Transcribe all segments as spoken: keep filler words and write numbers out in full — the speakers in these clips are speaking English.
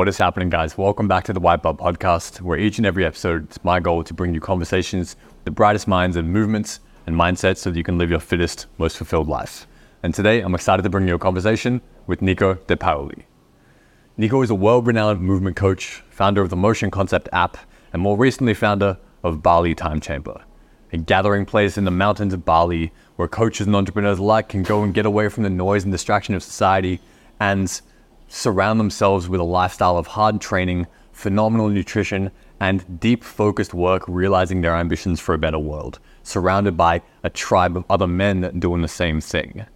What is happening, guys? Welcome back to the Whytbelt Podcast, where each and every episode, it's my goal to bring you conversations with the brightest minds and movements and mindsets so that you can live your fittest, most fulfilled life. And today, I'm excited to bring you a conversation with Nico De Paoli. Nico is a world-renowned movement coach, founder of the Motion Concept app, and more recently founder of Bali Time Chamber, a gathering place in the mountains of Bali where coaches and entrepreneurs alike can go and get away from the noise and distraction of society and surround themselves with a lifestyle of hard training, phenomenal nutrition, and deep focused work realizing their ambitions for a better world, surrounded by a tribe of other men doing the same thing.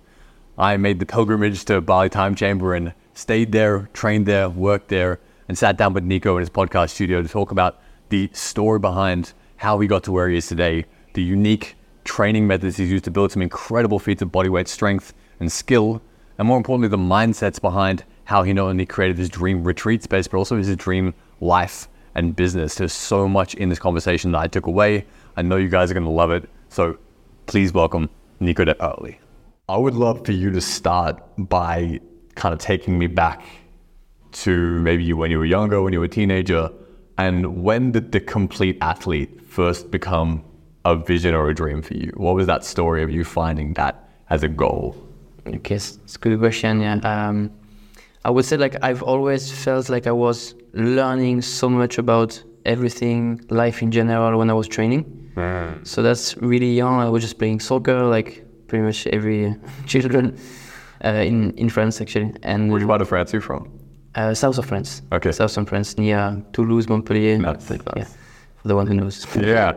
I made the pilgrimage to Bali Time Chamber and stayed there, trained there, worked there, and sat down with Nico in his podcast studio to talk about the story behind how he got to where he is today, the unique training methods he's used to build some incredible feats of bodyweight strength and skill, and more importantly, the mindsets behind how he not only created his dream retreat space, but also his dream life and business. There's so much in this conversation that I took away. I know you guys are going to love it. So please welcome Nico De Paoli. I would love for you to start by kind of taking me back to maybe you when you were younger, when you were a teenager, and when did the complete athlete first become a vision or a dream for you? What was that story of you finding that as a goal? Okay, it's a good question. Yeah. Um, I would say like I've always felt like I was learning so much about everything, life in general, when I was training. Mm. So that's really young. I was just playing soccer, like pretty much every children uh, in, in France, actually. And which part of France are you from? Uh, south of France. Okay. South of France, near Toulouse, Montpellier. That's like, yeah, for the one who knows. Yeah.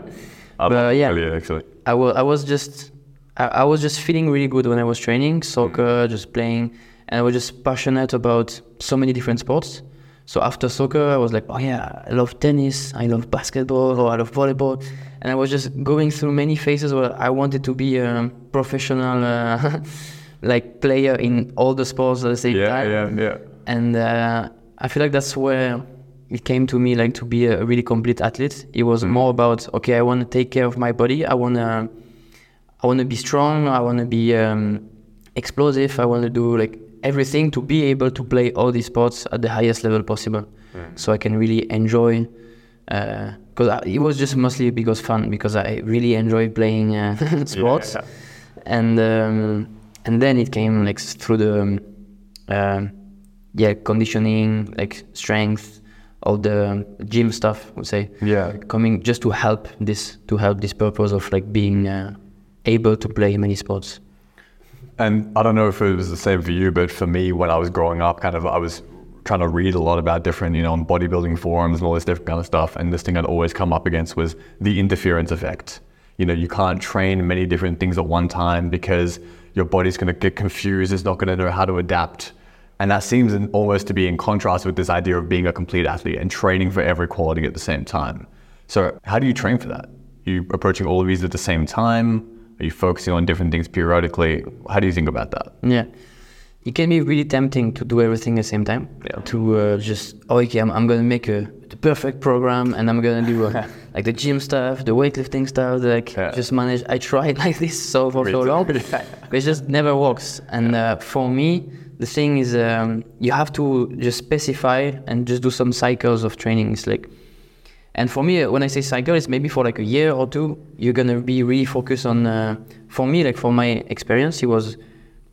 But uh, yeah, actually. I was I was just I, I was just feeling really good when I was training soccer, mm. just playing, and I was just passionate about so many different sports. So after soccer, I was like, oh yeah, I love tennis, I love basketball, or I love volleyball, and I was just going through many phases where I wanted to be a professional uh, like player in all the sports at the same yeah, time. Yeah, yeah, yeah. And uh, I feel like that's where it came to me, like to be a really complete athlete. It was mm. more about, okay, I want to take care of my body. I want to, I want to be strong. I want to be um, explosive. I want to do like everything to be able to play all these sports at the highest level possible. Mm. So I can really enjoy, uh, cause I, it was just mostly because fun, because I really enjoy playing uh, sports. Yeah. And, um, and then it came like through the, um, uh, yeah, conditioning, like strength, all the gym stuff, I would say, yeah, coming just to help this, to help this purpose of like being uh, able to play many sports. And I don't know if it was the same for you, but for me, when I was growing up, kind of, I was trying to read a lot about different, you know, on bodybuilding forums and all this different kind of stuff. And this thing I'd always come up against was the interference effect. You know, you can't train many different things at one time because your body's going to get confused. It's not going to know how to adapt. And that seems in, almost to be in contrast with this idea of being a complete athlete and training for every quality at the same time. So how do you train for that? Are you approaching all of these at the same time? Are you focusing on different things periodically? How do you think about that? Yeah, it can be really tempting to do everything at the same time. Yeah. To uh, just, oh, okay, I'm, I'm going to make a, the perfect program and I'm going to do uh, like the gym stuff, the weightlifting stuff, like yeah. just manage. I tried like this so for so long, but it just never works. And yeah. uh, for me, the thing is, um, you have to just specify and just do some cycles of trainings. Like, and for me, when I say cycle, it's maybe for like a year or two, you're going to be really focused on, uh, for me, like for my experience, it was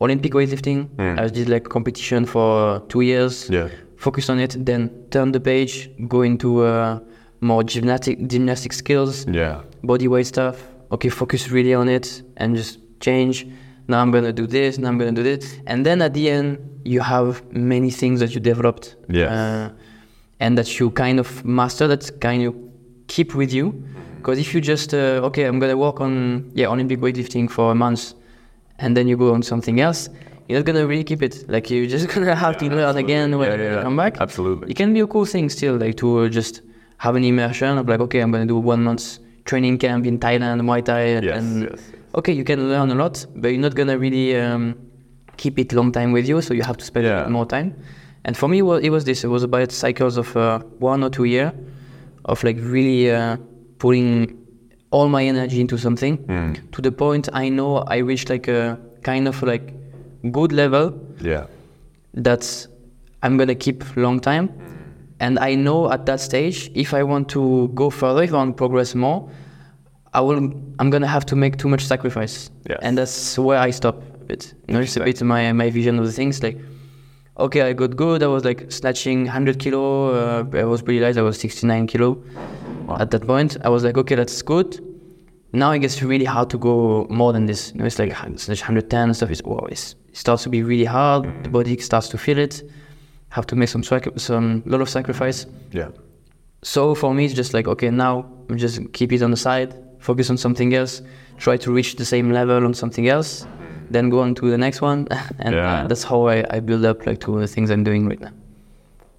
Olympic weightlifting. Mm. I did like competition for two years, yeah. focus on it, then turn the page, go into uh, more gymnastic, gymnastic skills, yeah. body weight stuff. Okay, focus really on it and just change. Now I'm going to do this, now I'm going to do this. And then at the end, you have many things that you developed yes. uh, and that you kind of master, that kind of keep with you. Because if you just, uh, okay, I'm going to work on yeah Olympic weightlifting for a month and then you go on something else, you're not going to really keep it. Like you're just going to have yeah, to learn absolutely. again when yeah, yeah, you yeah. come back. Absolutely. It can be a cool thing still, like to just have an immersion of like, okay, I'm going to do one month's training camp in Thailand, Muay Thai. Yes, and yes. Okay, you can learn a lot, but you're not going to really um, keep it long time with you, so you have to spend yeah. a bit more time. And for me, well, it was this. It was about cycles of uh, one or two year of like really uh, putting all my energy into something mm. to the point I know I reached like a kind of like good level yeah. that I'm going to keep long time. And I know at that stage, if I want to go further, if I want to progress more, I will, I'm going to have to make too much sacrifice. Yes. And that's where I stop it. You know, it's a bit my, my vision of the things. Like, okay, I got good. I was like snatching one hundred kilo. Uh, I was pretty light. I was sixty-nine kilo wow. at that point. I was like, okay, that's good. Now it gets really hard to go more than this. You know, it's like snatch one ten and stuff. It's, wow, it's, it starts to be really hard. Mm. The body starts to feel it. Have to make some sac- some lot of sacrifice. Yeah. So for me, it's just like, okay, now just keep it on the side, focus on something else, try to reach the same level on something else, then go on to the next one. And yeah. uh, that's how I, I build up like to the things I'm doing right now.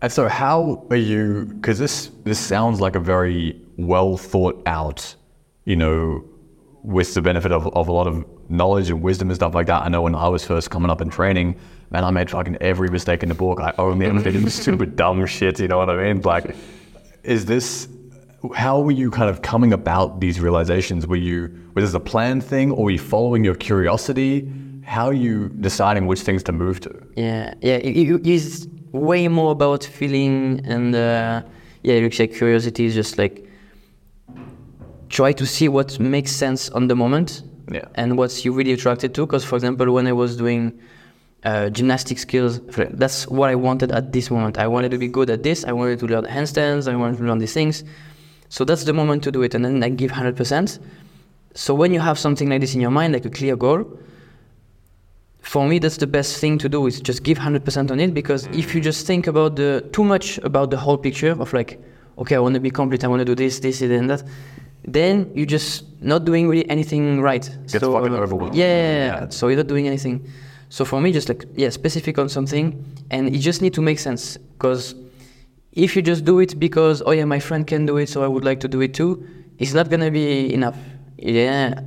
And so how are you, because this, this sounds like a very well thought out, you know, with the benefit of, of a lot of knowledge and wisdom and stuff like that. I know when I was first coming up in training, man, I made fucking every mistake in the book. I only ever did stupid dumb shit, you know what I mean? Like, is this, how were you kind of coming about these realizations? Were you, was this a planned thing, or were you following your curiosity? How are you deciding which things to move to? Yeah, yeah, it is way more about feeling and, uh, yeah, it looks like curiosity is just like, try to see what makes sense on the moment. Yeah. And what you really attracted to, because for example, when I was doing uh, gymnastic skills, that's what I wanted at this moment. I wanted to be good at this. I wanted to learn handstands. I wanted to learn these things. So that's the moment to do it. And then I give one hundred percent. So when you have something like this in your mind, like a clear goal, for me, that's the best thing to do is just give one hundred percent on it. Because if you just think about the too much about the whole picture of like, okay, I want to be complete. I want to do this, this, and that. Then you're just not doing really anything right. Gets so, fucking overwhelmed. Yeah, yeah, yeah, so you're not doing anything. So for me, just like, yeah, specific on something, and it just need to make sense. Because if you just do it because, oh yeah, my friend can do it, so I would like to do it too, it's not gonna be enough. Yeah,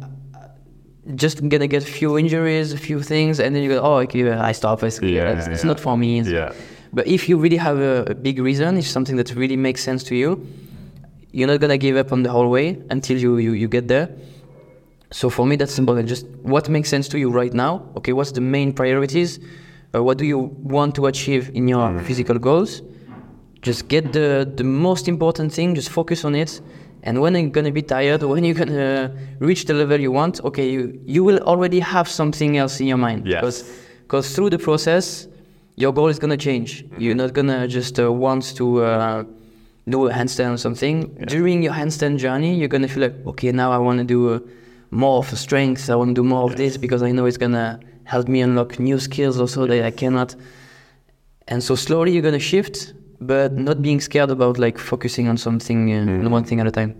just gonna get a few injuries, a few things, and then you go, oh, okay, I stop, it's, yeah, it's, yeah. it's not for me. Yeah. But if you really have a, a big reason, it's something that really makes sense to you, you're not gonna give up on the whole way until you, you, you get there. So for me, that's simple. Just what makes sense to you right now? Okay, what's the main priorities? Uh, what do you want to achieve in your mm. physical goals? Just get the, the most important thing, just focus on it. And when you're gonna be tired, when you're gonna reach the level you want, okay, you, you will already have something else in your mind. Yes. Because through the process, your goal is gonna change. You're not gonna just uh, want to, uh, do a handstand or something. Yeah. During your handstand journey, you're going to feel like, okay, now I want to do uh, more of strength. I want to do more yes. of this because I know it's going to help me unlock new skills also yes. that I cannot. And so slowly you're going to shift, but not being scared about like focusing on something, uh, mm. one thing at a time.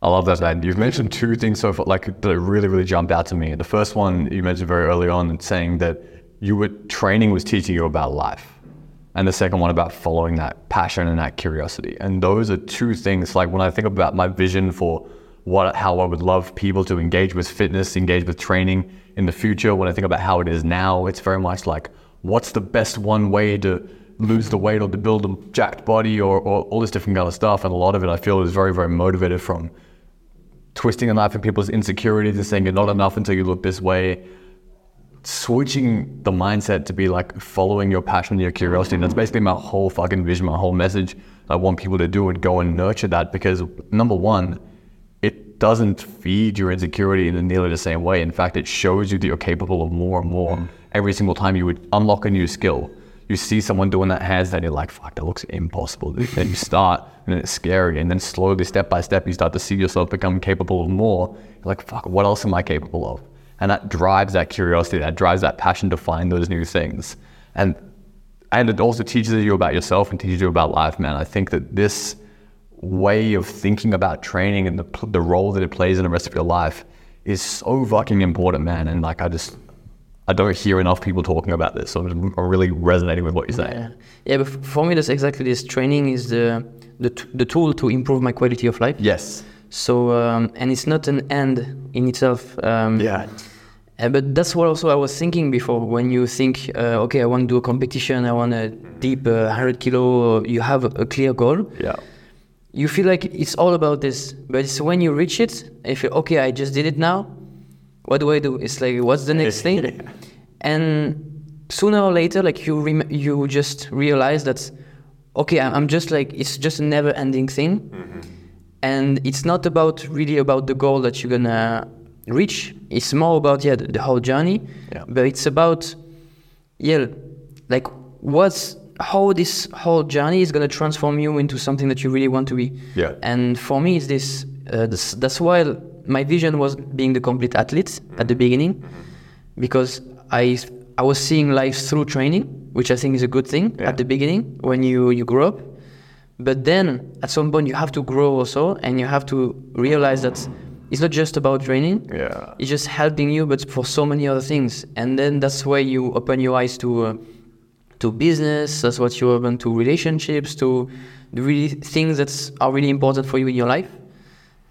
I love that, man. You've mentioned two things so far like, that really, really jumped out to me. The first one you mentioned very early on saying that you were training was teaching you about life. And the second one about following that passion and that curiosity. And those are two things, like when I think about my vision for what, how I would love people to engage with fitness, engage with training in the future, when I think about how it is now, it's very much like, what's the best one way to lose the weight or to build a jacked body or, or all this different kind of stuff. And a lot of it I feel is very, very motivated from twisting a knife in people's insecurities and saying you're not enough until you look this way. Switching the mindset to be like following your passion and your curiosity. And that's basically my whole fucking vision, my whole message I want people to do and go and nurture that, because number one, it doesn't feed your insecurity in nearly the same way. In fact, it shows you that you're capable of more and more. Mm. Every single time you would unlock a new skill, you see someone doing that handstand, you're like, fuck, that looks impossible. Then you start and it's scary. And then slowly, step by step, you start to see yourself become capable of more. You're like, fuck, what else am I capable of? And that drives that curiosity, that drives that passion to find those new things. And and it also teaches you about yourself and teaches you about life, man. I think that this way of thinking about training and the the role that it plays in the rest of your life is so fucking important, man. And like, I just, I don't hear enough people talking about this. So I'm really resonating with what you're saying. Yeah, yeah, but for me, that's exactly this. Training is the, the, the tool to improve my quality of life. Yes. So, um, and it's not an end in itself. Um, yeah. Uh, but that's what also I was thinking before. When you think, uh, okay, I want to do a competition, I want to deep uh, one hundred kilo, you have a, a clear goal. Yeah. You feel like it's all about this. But it's when you reach it, if you okay, I just did it now, what do I do? It's like, what's the next thing? Yeah. And sooner or later, like you, rem- you just realize that, okay, I'm just like, it's just a never ending thing. Mm-hmm. And it's not about really about the goal that you're gonna reach. It's more about, yeah, the, the whole journey, yeah. But it's about, yeah, like what's, how this whole journey is gonna transform you into something that you really want to be. Yeah. And for me, it's this, uh, this that's why my vision was being the complete athlete at the beginning, mm-hmm. because I I was seeing life through training, which I think is a good thing, yeah. at the beginning when you, you grow up. But then at some point you have to grow also, and you have to realize that it's not just about training, yeah. it's just helping you, but for so many other things. And then that's where you open your eyes to uh, to business, that's what you open to relationships, to the really things that are really important for you in your life.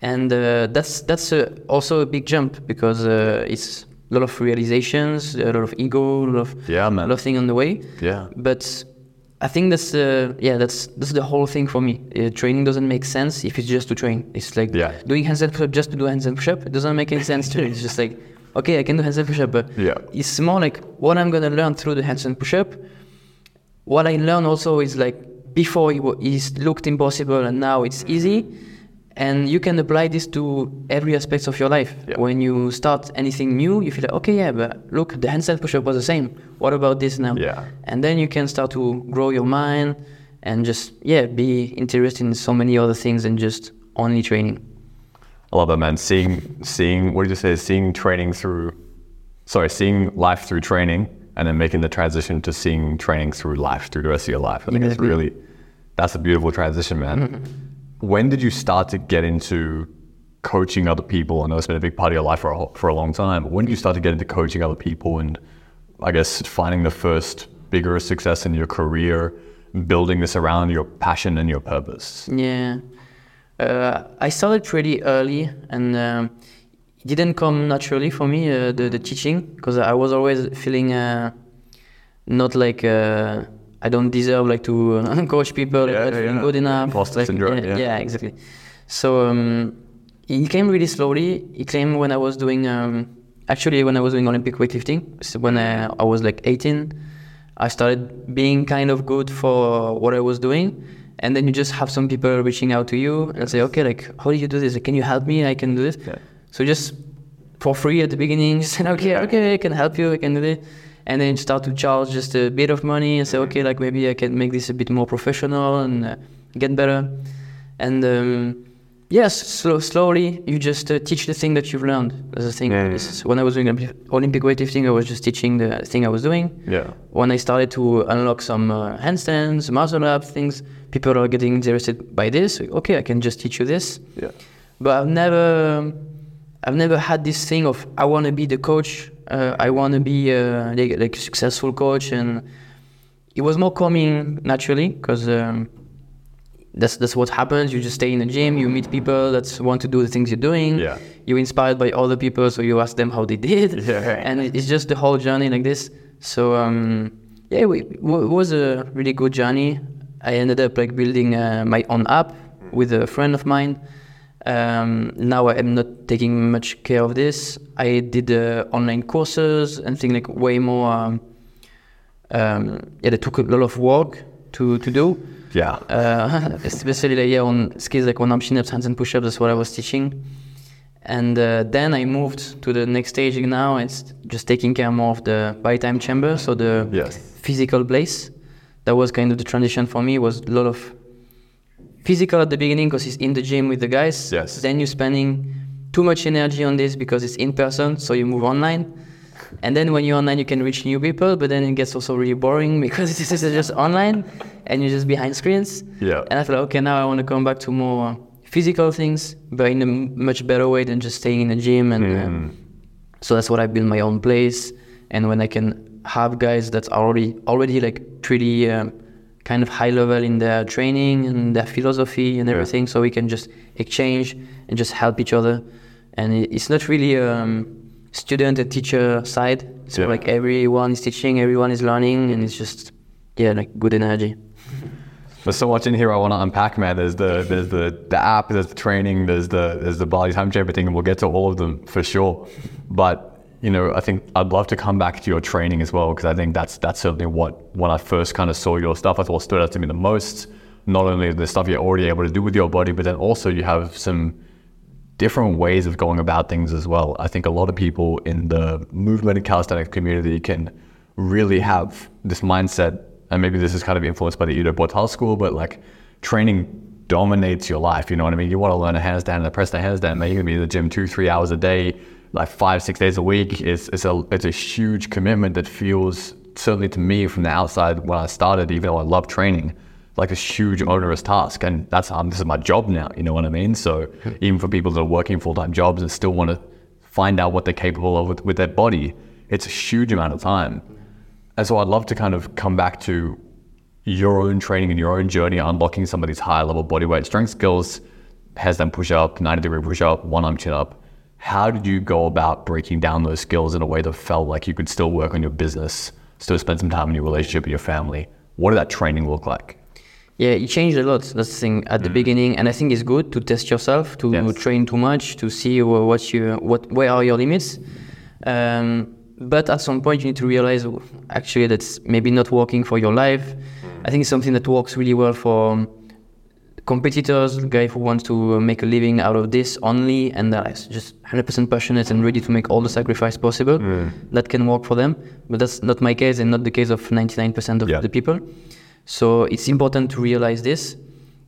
And uh, that's that's uh, also a big jump, because uh, it's a lot of realizations, a lot of ego, a lot of, yeah, man. A lot of things on the way. Yeah. But I think that's uh, yeah, that's that's the whole thing for me. Uh, training doesn't make sense if it's just to train. It's like, yeah. doing handstand push-up just to do handstand push-up. It doesn't make any sense to me. It's just like, okay, I can do handstand push-up, but yeah. it's more like what I'm gonna learn through the handstand push-up. What I learn also is like, before it, w- it looked impossible and now it's easy, and you can apply this to every aspect of your life. Yeah. When you start anything new, you feel like, okay, yeah, but look, the handstand push-up was the same. What about this now? Yeah. And then you can start to grow your mind and just, yeah, be interested in so many other things than just only training. I love that, man. Seeing, seeing, what did you say? Seeing training through, sorry, seeing life through training, and then making the transition to seeing training through life, through the rest of your life. I think that's really, that's a beautiful transition, man. Mm-hmm. When did you start to get into coaching other people? I know it's been a big part of your life for a, for a long time, but when did you start to get into coaching other people and, I guess, finding the first bigger success in your career, building this around your passion and your purpose? Yeah, uh, I started pretty early, and um, it didn't come naturally for me, uh, the, the teaching, because I was always feeling uh, not like uh, I don't deserve like to uh, coach people, yeah, like, yeah, yeah. good enough. Imposter like, syndrome, yeah, yeah. yeah, exactly. So um, it came really slowly. It came when I was doing... Um, Actually, when I was doing Olympic weightlifting, so when I, I was like eighteen, I started being kind of good for what I was doing. And then you just have some people reaching out to you and say, okay, like, how do you do this? Like, can you help me? I can do this. Yeah. So just for free at the beginning, you said, okay, okay, I can help you. I can do this. And then you start to charge just a bit of money and say, okay, like maybe I can make this a bit more professional and uh, get better. And... Um, Yes, slow, slowly, you just uh, teach the thing that you've learned. That's the thing. Yeah, yeah. So when I was doing Olympic weightlifting, I was just teaching the thing I was doing. Yeah. When I started to unlock some uh, handstands, muscle up things, people are getting interested by this. Okay, I can just teach you this. Yeah. But I've never, I've never had this thing of I want to be the coach. Uh, I want to be uh, like, like a successful coach, and it was more coming naturally because. Um, That's that's what happens. You just stay in the gym. You meet people that want to do the things you're doing. Yeah. You're inspired by other people, so you ask them how they did. Yeah, right. And it's just the whole journey like this. So um, yeah, we, it was a really good journey. I ended up like building uh, my own app with a friend of mine. Um, now I am not taking much care of this. I did uh, online courses and things like way more. Um, um, yeah, it took a lot of work to to do. Yeah. Uh, especially like, yeah, on skills like one arm chin-ups, hands and push-ups, that's what I was teaching. And uh, then I moved to the next stage now. It's just taking care more of the Bali Time Chamber, so the yes. physical place. That was kind of the transition for me, was a lot of physical at the beginning because it's in the gym with the guys. Yes. Then you're spending too much energy on this because it's in person, so you move online. And then when you're online, you can reach new people, but then it gets also really boring because it's just online and you're just behind screens. Yeah. And I thought, okay, now I want to come back to more physical things, but in a much better way than just staying in the gym. And mm. uh, so that's what I built my own place. And when I can have guys that are already, already like pretty um, kind of high level in their training and their philosophy and everything, yeah. so we can just exchange and just help each other. And it's not really... Um, student and teacher side, so yeah. like everyone is teaching, everyone is learning, and it's just yeah, like good energy. There's so much in here I want to unpack, man. There's the there's the, the app, there's the training, there's the there's the Bali Time Chamber thing, and we'll get to all of them for sure. But you know, I think I'd love to come back to your training as well, because I think that's that's certainly what, when I first kind of saw your stuff, I thought stood out to me the most. Not only the stuff you're already able to do with your body, but then also you have some different ways of going about things as well. I think a lot of people in the movement and calisthenics community can really have this mindset, and maybe this is kind of influenced by the Ido Portal school, but like training dominates your life, you know what I mean? You want to learn a handstand and a press to handstand, man, you're gonna be in the gym two, three hours a day, like five, six days a week. It's, it's, a, it's a huge commitment that feels, certainly to me from the outside when I started, even though I love training, like a huge onerous task. And that's, um, this is my job now, you know what I mean? So even for people that are working full-time jobs and still want to find out what they're capable of with, with their body, it's a huge amount of time. And so I'd love to kind of come back to your own training and your own journey, unlocking some of these higher level bodyweight strength skills, handstand push-up, ninety degree push-up, one-arm chin-up. How did you go about breaking down those skills in a way that felt like you could still work on your business, still spend some time in your relationship and your family? What did that training look like? Yeah, it changed a lot. That's the thing at the mm. beginning, and I think it's good to test yourself, to yes. train too much, to see what you, what, where are your limits. Um, but at some point, you need to realize actually that's maybe not working for your life. I think it's something that works really well for competitors, guy who wants to make a living out of this only, and that is just one hundred percent passionate and ready to make all the sacrifice possible. Mm. That can work for them, but that's not my case, and not the case of ninety-nine percent of yeah. the people. So it's important to realize this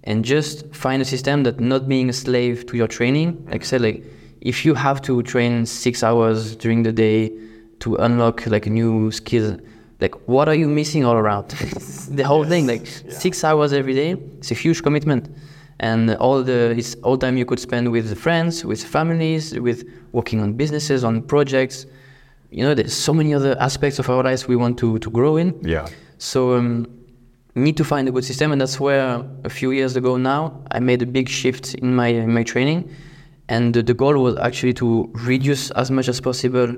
and just find a system that not being a slave to your training. Like I said, like if you have to train six hours during the day to unlock like a new skill, like what are you missing all around? The whole yes. thing, like yeah. six hours every day, it's a huge commitment. And all the, it's all time you could spend with friends, with families, with working on businesses, on projects. You know, there's so many other aspects of our lives we want to, to grow in. Yeah. So, um, need to find a good system, and that's where a few years ago now I made a big shift in my in my training, and the, the goal was actually to reduce as much as possible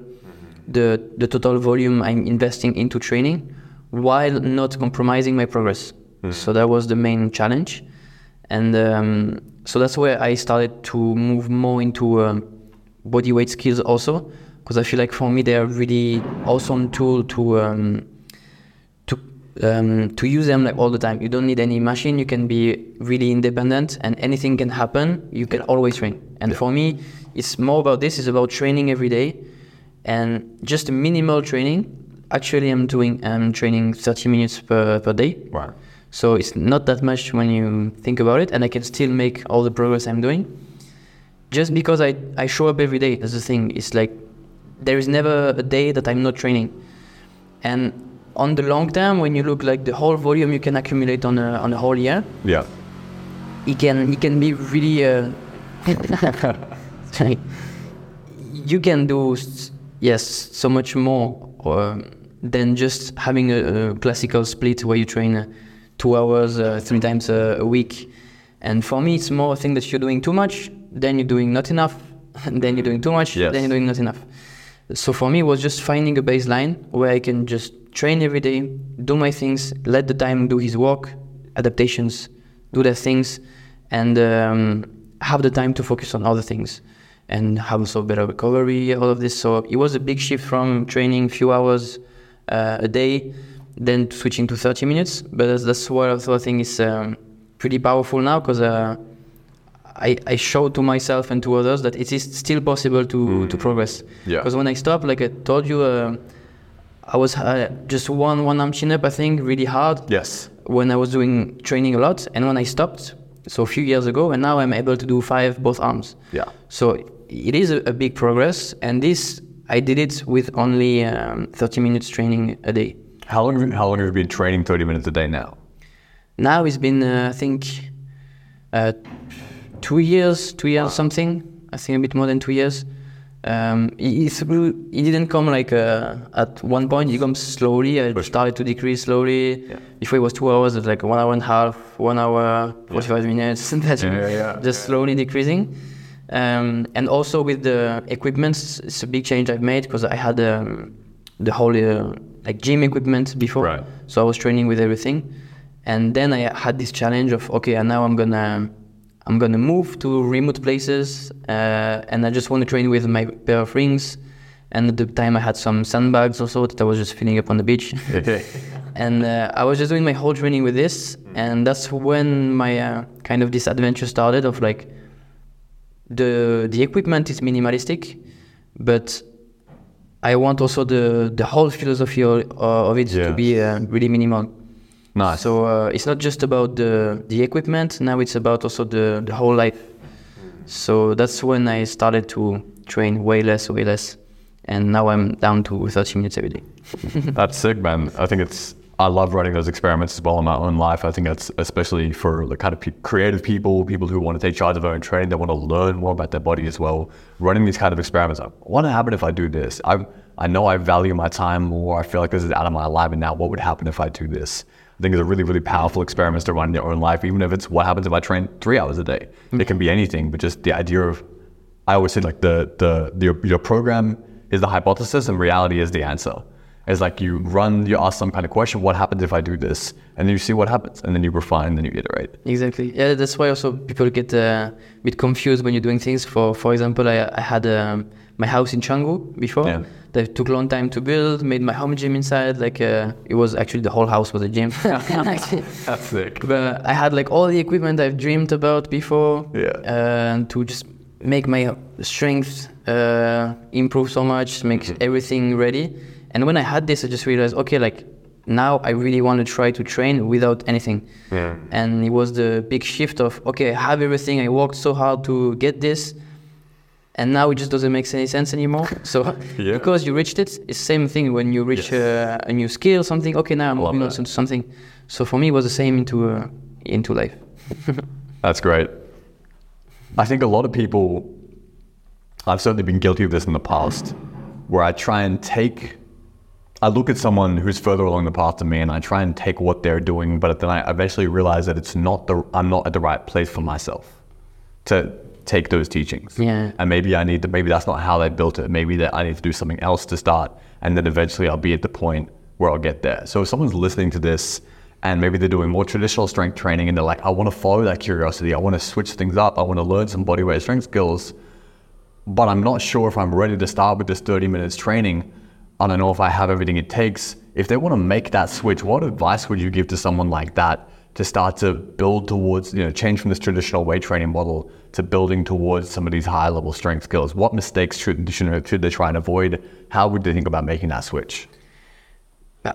the the total volume I'm investing into training while not compromising my progress. Mm. So that was the main challenge, and um, so that's where I started to move more into um, bodyweight skills also, because I feel like for me they are really awesome tool to um, Um, to use them like all the time. You don't need any machine. You can be really independent, and anything can happen. You can always train. And yeah. for me, it's more about this. It's about training every day, and just a minimal training. Actually, I'm doing I'm training thirty minutes per, per day. Wow. So it's not that much when you think about it, and I can still make all the progress I'm doing. Just because I I show up every day. That's the thing. It's like there is never a day that I'm not training, and on the long term, when you look like the whole volume you can accumulate on a on a whole year, yeah, it can it can be really uh, you can do yes so much more uh, than just having a, a classical split where you train uh, two hours uh, three times uh, a week. And for me, it's more a thing that you're doing too much, then you're doing not enough, and then you're doing too much, yes. then you're doing not enough. So for me, it was just finding a baseline where I can just train every day, do my things, let the time do his work, adaptations, do their things, and um, have the time to focus on other things and have also better recovery, all of this. So it was a big shift from training a few hours uh, a day, then switching to thirty minutes. But that's, that's what I think is um, pretty powerful now, because uh, I, I show to myself and to others that it is still possible to, mm. to progress. Because yeah. when I stopped, like I told you, uh, I was uh, just one one arm chin up, I think, really hard. Yes. When I was doing training a lot, and when I stopped, so a few years ago, and now I'm able to do five both arms. Yeah. So it is a, a big progress, and this I did it with only um, thirty minutes training a day. How long? How long have you been training thirty minutes a day now? Now it's been uh, I think uh, two years, two years wow. something. I think a bit more than two years. Um, it, it didn't come like uh, at one point, it comes slowly. I started to decrease slowly. Yeah. Before it was two hours, it's like one hour and a half, one hour, forty-five yeah. minutes, and that's yeah, yeah, just yeah. slowly decreasing. Um, and also with the equipment, it's a big change I've made, because I had um, the whole uh, like gym equipment before, right. so I was training with everything. And then I had this challenge of okay, and now I'm gonna. I'm gonna move to remote places, uh, and I just want to train with my pair of rings And at the time I had some sandbags also that I was just filling up on the beach. And uh, I was just doing my whole training with this. And that's when my uh, kind of this adventure started of like, the the equipment is minimalistic, but I want also the, the whole philosophy of, uh, of it yeah. to be uh, really minimal. Nice. So uh, it's not just about the, the equipment, now it's about also the, the whole life. So that's when I started to train way less, way less. And now I'm down to thirty minutes every day. That's sick, man. I think it's, I love running those experiments as well in my own life. I think that's especially for the kind of pe- creative people, people who want to take charge of their own training, they want to learn more about their body as well. Running these kind of experiments, like, what would happen if I do this? I I know I value my time more. I feel like this is out of my life, and now what would happen if I do this? I think it's a really, really powerful experiment to run in your own life, even if it's what happens if I train three hours a day. Mm-hmm. It can be anything, but just the idea of, I always say like the the, the your, your program is the hypothesis and reality is the answer. It's like you run, you ask some kind of question, what happens if I do this? And then you see what happens, and then you refine, and then you iterate. Exactly. Yeah, that's why also people get uh, a bit confused when you're doing things. For for example, I, I had um, my house in Canggu before. Yeah. That took a long time to build, made my home gym inside. Like uh, it was actually the whole house was a gym. That's sick. But I had like all the equipment I've dreamed about before. Yeah. Uh, to just make my strength uh, improve so much, make mm-hmm. everything ready. And when I had this, I just realized, okay, like now I really want to try to train without anything. Yeah. And it was the big shift of, okay, I have everything. I worked so hard to get this. And now it just doesn't make any sense anymore. So yeah. because you reached it, it's the same thing when you reach yes. uh, a new skill, something, okay, now I'm moving on to something. So for me, it was the same into, uh, into life. That's great. I think a lot of people, I've certainly been guilty of this in the past, where I try and take... I look at someone who's further along the path than me and I try and take what they're doing, but then I eventually realize that it's not the, I'm not at the right place for myself to take those teachings. Yeah. And maybe I need to, maybe that's not how they built it. Maybe that I need to do something else to start. And then eventually I'll be at the point where I'll get there. So if someone's listening to this and maybe they're doing more traditional strength training and they're like, I want to follow that curiosity. I want to switch things up. I want to learn some bodyweight strength skills, but I'm not sure if I'm ready to start with this thirty minutes training. I don't know if I have everything it takes. If they want to make that switch, what advice would you give to someone like that to start to build towards, you know, change from this traditional weight training model to building towards some of these higher level strength skills? What mistakes should, should, should they try and avoid? How would they think about making that switch?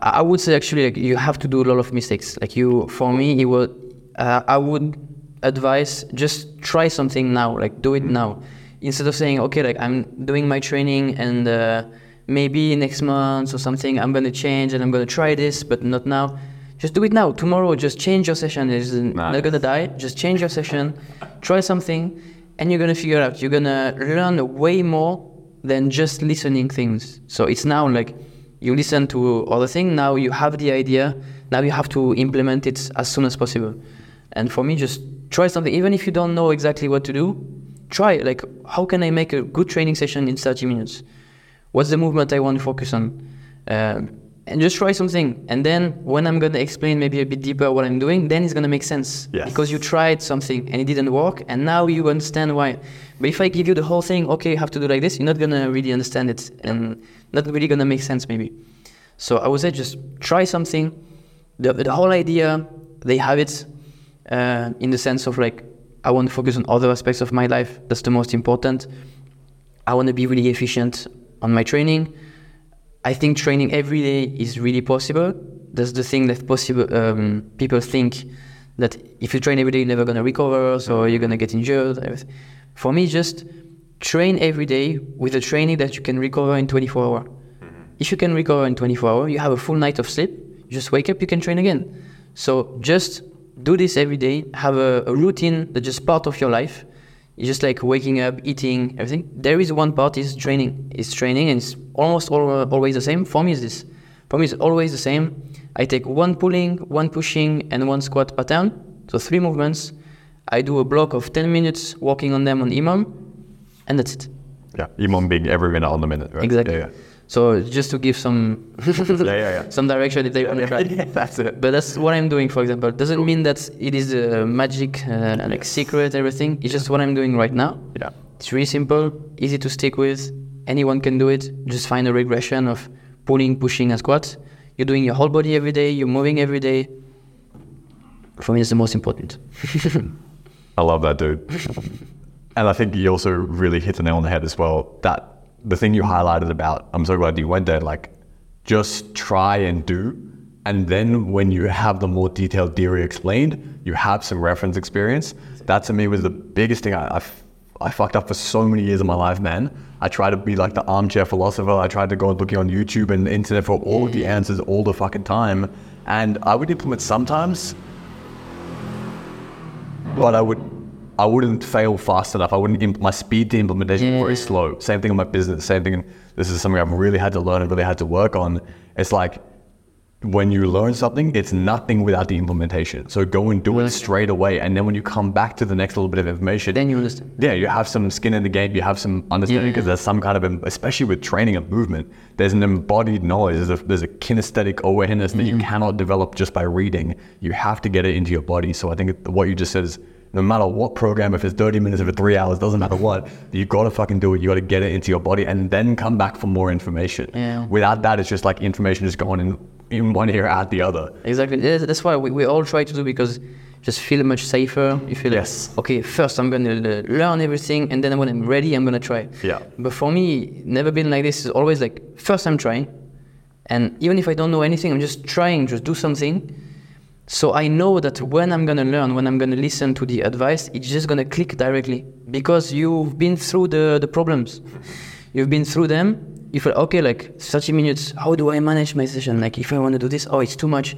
I would say actually like, you have to do a lot of mistakes. Like you, for me, it was, uh, I would advise just try something now, like do it now. Instead of saying, okay, like I'm doing my training and, uh, maybe next month or something, I'm going to change and I'm going to try this, but not now. Just do it now. Tomorrow, just change your session. It's nice. Not going to die. Just change your session, try something, and you're going to figure out. You're going to learn way more than just listening things. So it's now like you listen to other things. Now you have the idea. Now you have to implement it as soon as possible. And for me, just try something. Even if you don't know exactly what to do, try. Like, how can I make a good training session in thirty minutes? What's the movement I want to focus on? Uh, and just try something. And then when I'm going to explain maybe a bit deeper what I'm doing, then it's going to make sense. Yes. Because you tried something and it didn't work, and now you understand why. But if I give you the whole thing, okay, you have to do like this, you're not going to really understand it and not really going to make sense maybe. So I would say just try something. The, the whole idea, they have it uh, in the sense of like, I want to focus on other aspects of my life. That's the most important. I want to be really efficient on my training. I think training every day is really possible. That's the thing that possible. Um, people think that if you train every day, you're never going to recover, so you're going to get injured. Everything. For me, just train every day with a training that you can recover in twenty-four hours. If you can recover in twenty-four hours, you have a full night of sleep, you just wake up, you can train again. So just do this every day, have a, a routine that's just part of your life. It's just like waking up, eating, everything. There is one part is training. It's training and it's almost all, uh, always the same. For me, it's this. For me, it's always the same. I take one pulling, one pushing, and one squat pattern. So three movements. I do a block of ten minutes working on them on E M O M, and that's it. Yeah, E M O M being every minute on the minute, right? Exactly. Yeah, yeah. So just to give some yeah, yeah, yeah. some direction if they want to try. Yeah, that's it. But that's what I'm doing, for example. Doesn't mean that it is a magic, uh, like yes. secret, everything. It's just what I'm doing right now. Yeah. It's really simple, easy to stick with, Anyone can do it. Just find a regression of pulling, pushing, and squats. You're doing your whole body every day. You're moving every day. For me, it's the most important. I love that, dude. And I think you also really hit the nail on the head as well. That the thing you highlighted about, I'm so glad you went there, like just try and do. And then when you have the more detailed theory explained, you have some reference experience. That to me was the biggest thing I, I, I fucked up for so many years of my life, man. I tried to be like the armchair philosopher. I tried to go and look on YouTube and the internet for all of the answers all the fucking time. And I would implement sometimes, but I would, I wouldn't fail fast enough. I wouldn't, imp- my speed to implementation yeah. was very slow. Same thing in my business, same thing. In, this is something I've really had to learn and really had to work on. It's like, when you learn something, it's nothing without the implementation. So go and do really? it straight away. And then when you come back to the next little bit of information, then you understand. Yeah, you have some skin in the game, you have some understanding because yeah. there's some kind of, especially with training and movement, there's an embodied knowledge, there's a, there's a kinesthetic awareness mm-hmm. that you cannot develop just by reading. You have to get it into your body. So I think what you just said is, no matter what program, if it's thirty minutes, if it's three hours, doesn't matter what, you gotta fucking do it. You gotta get it into your body and then come back for more information. Yeah. Without that, it's just like information is going in, in one ear out the other. Exactly. That's why we, we all try to do, because just feel much safer. You feel yes. like, okay, first I'm gonna learn everything and then when I'm ready, I'm gonna try. Yeah. But for me, never been like this. It's always like, first I'm trying. And even if I don't know anything, I'm just trying, just do something. So I know that when I'm going to learn, when I'm going to listen to the advice, it's just going to click directly because you've been through the, the problems. You've been through them. You feel, okay, like thirty minutes, how do I manage my session? Like if I want to do this, oh, it's too much.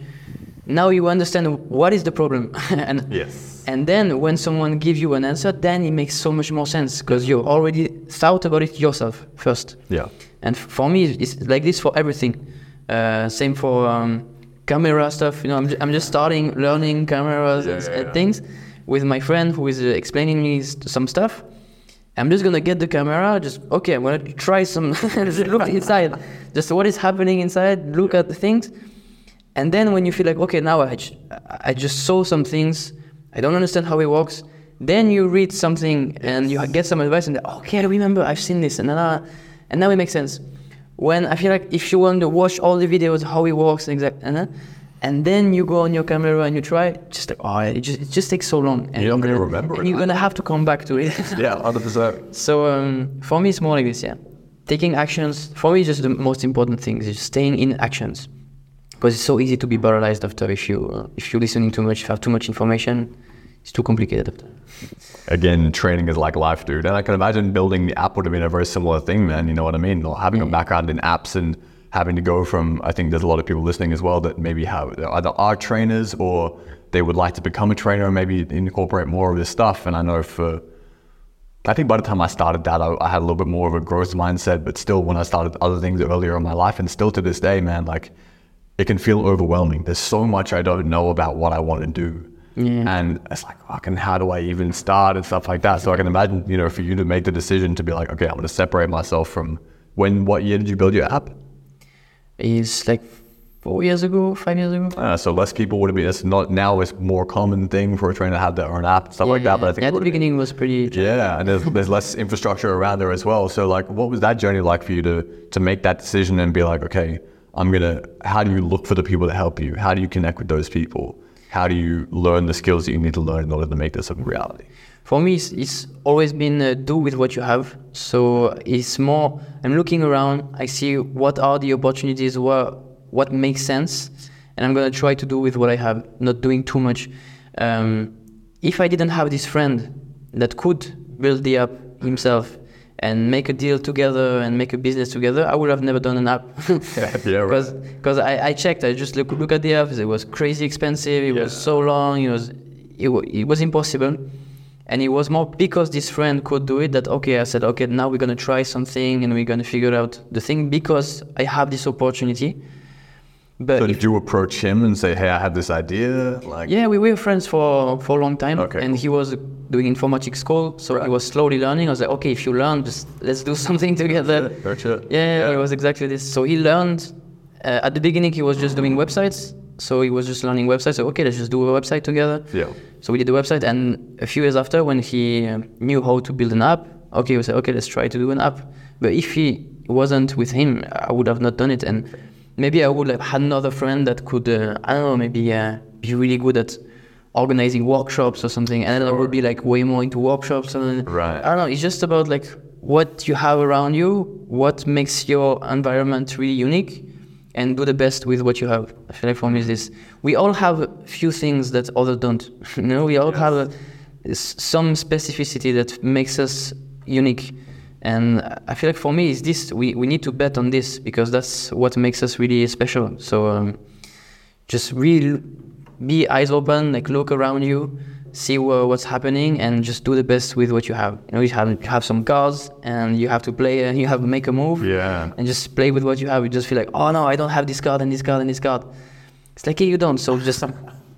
Now you understand what is the problem. and, yes. and then when someone gives you an answer, then it makes so much more sense because you already thought about it yourself first. Yeah. And for me, it's like this for everything. Uh, same for... Um, camera stuff, you know, I'm, j- I'm just starting learning cameras yeah, and yeah, yeah. things with my friend who is uh, explaining me st- some stuff. I'm just going to get the camera, just, okay, I'm going to try some, just look inside, just what is happening inside, look yeah. at the things. And then when you feel like, okay, now I, j- I just saw some things, I don't understand how it works. Then you read something yes. and you get some advice and okay, I remember, I've seen this and, uh, and now it makes sense. When I feel like if you want to watch all the videos, how it works, exact, and, and then you go on your camera and you try, just like, oh, it just, it just takes so long. And you're not going to remember and it. And you're going to have to come back to it. Yeah, one hundred percent. So um, for me, it's more like this, yeah. Taking actions, for me, just the most important thing is staying in actions. Because it's so easy to be paralyzed after if, you, uh, if you're listening too much, if you have too much information. It's too complicated after. Again, training is like life, dude. And I can imagine building the app would have been a very similar thing, man. You know what I mean? Or having yeah. a background in apps and having to go from, I think there's a lot of people listening as well that maybe have either are trainers or they would like to become a trainer and maybe incorporate more of this stuff. And I know for, I think by the time I started that, I, I had a little bit more of a growth mindset, but still when I started other things earlier in my life and still to this day, man, like it can feel overwhelming. There's so much I don't know about what I want to do. Yeah. And it's like, fucking, how do I even start and stuff like that? So I can imagine, you know, for you to make the decision to be like, okay, I'm going to separate myself from when, what year did you build your app? It's like four years ago, five years ago. Uh, so less people would have been, it's not, now it's more common thing for a trainer to have their own app and stuff yeah, like that. But I think at the beginning been, was pretty. Yeah. And there's, there's less infrastructure around there as well. So like, what was that journey like for you to, to make that decision and be like, okay, I'm going to, how do you look for the people that help you? How do you connect with those people? How do you learn the skills that you need to learn in order to make this a reality? For me, it's, it's always been uh, do with what you have. So it's more, I'm looking around, I see what are the opportunities, what, what makes sense, and I'm going to try to do with what I have, not doing too much. Um, if I didn't have this friend that could build the app himself and make a deal together and make a business together, I would have never done an app. yeah, yeah, right. Because because I, I checked, I just look look at the app. It was crazy expensive. It yeah. was so long. It was it, it was impossible, and it was more because this friend could do it. That okay, I said okay, now we're gonna try something and we're gonna figure out the thing because I have this opportunity. But so did if, you approach him and say, hey, I have this idea? Like yeah, we were friends for for a long time, okay, and cool. he was doing informatics school, so right. he was slowly learning. I was like, okay, if you learn, just let's do something together. Gotcha. Yeah, yeah, it was exactly this. So he learned. Uh, at the beginning, he was just doing websites, so he was just learning websites. So okay, let's just do a website together. Yeah. So we did the website, and a few years after, when he knew how to build an app, okay, we say, okay, let's try to do an app. But if he wasn't with him, I would have not done it. And maybe I would have had another friend that could, uh, I don't know, maybe uh, be really good at organizing workshops or something. And then I would be like way more into workshops. And right. I don't know, it's just about like what you have around you, what makes your environment really unique, and do the best with what you have. I feel like for me is this. We all have a few things that others don't. You know, we all yes. have a, some specificity that makes us unique. And I feel like for me is this, we, we need to bet on this because that's what makes us really special. So um, just really be eyes open, like look around you, see wh- what's happening, and just do the best with what you have. You know, you have, you have some cards and you have to play and you have to make a move yeah. and just play with what you have. You just feel like, oh no, I don't have this card and this card and this card. It's like, yeah, you don't. So just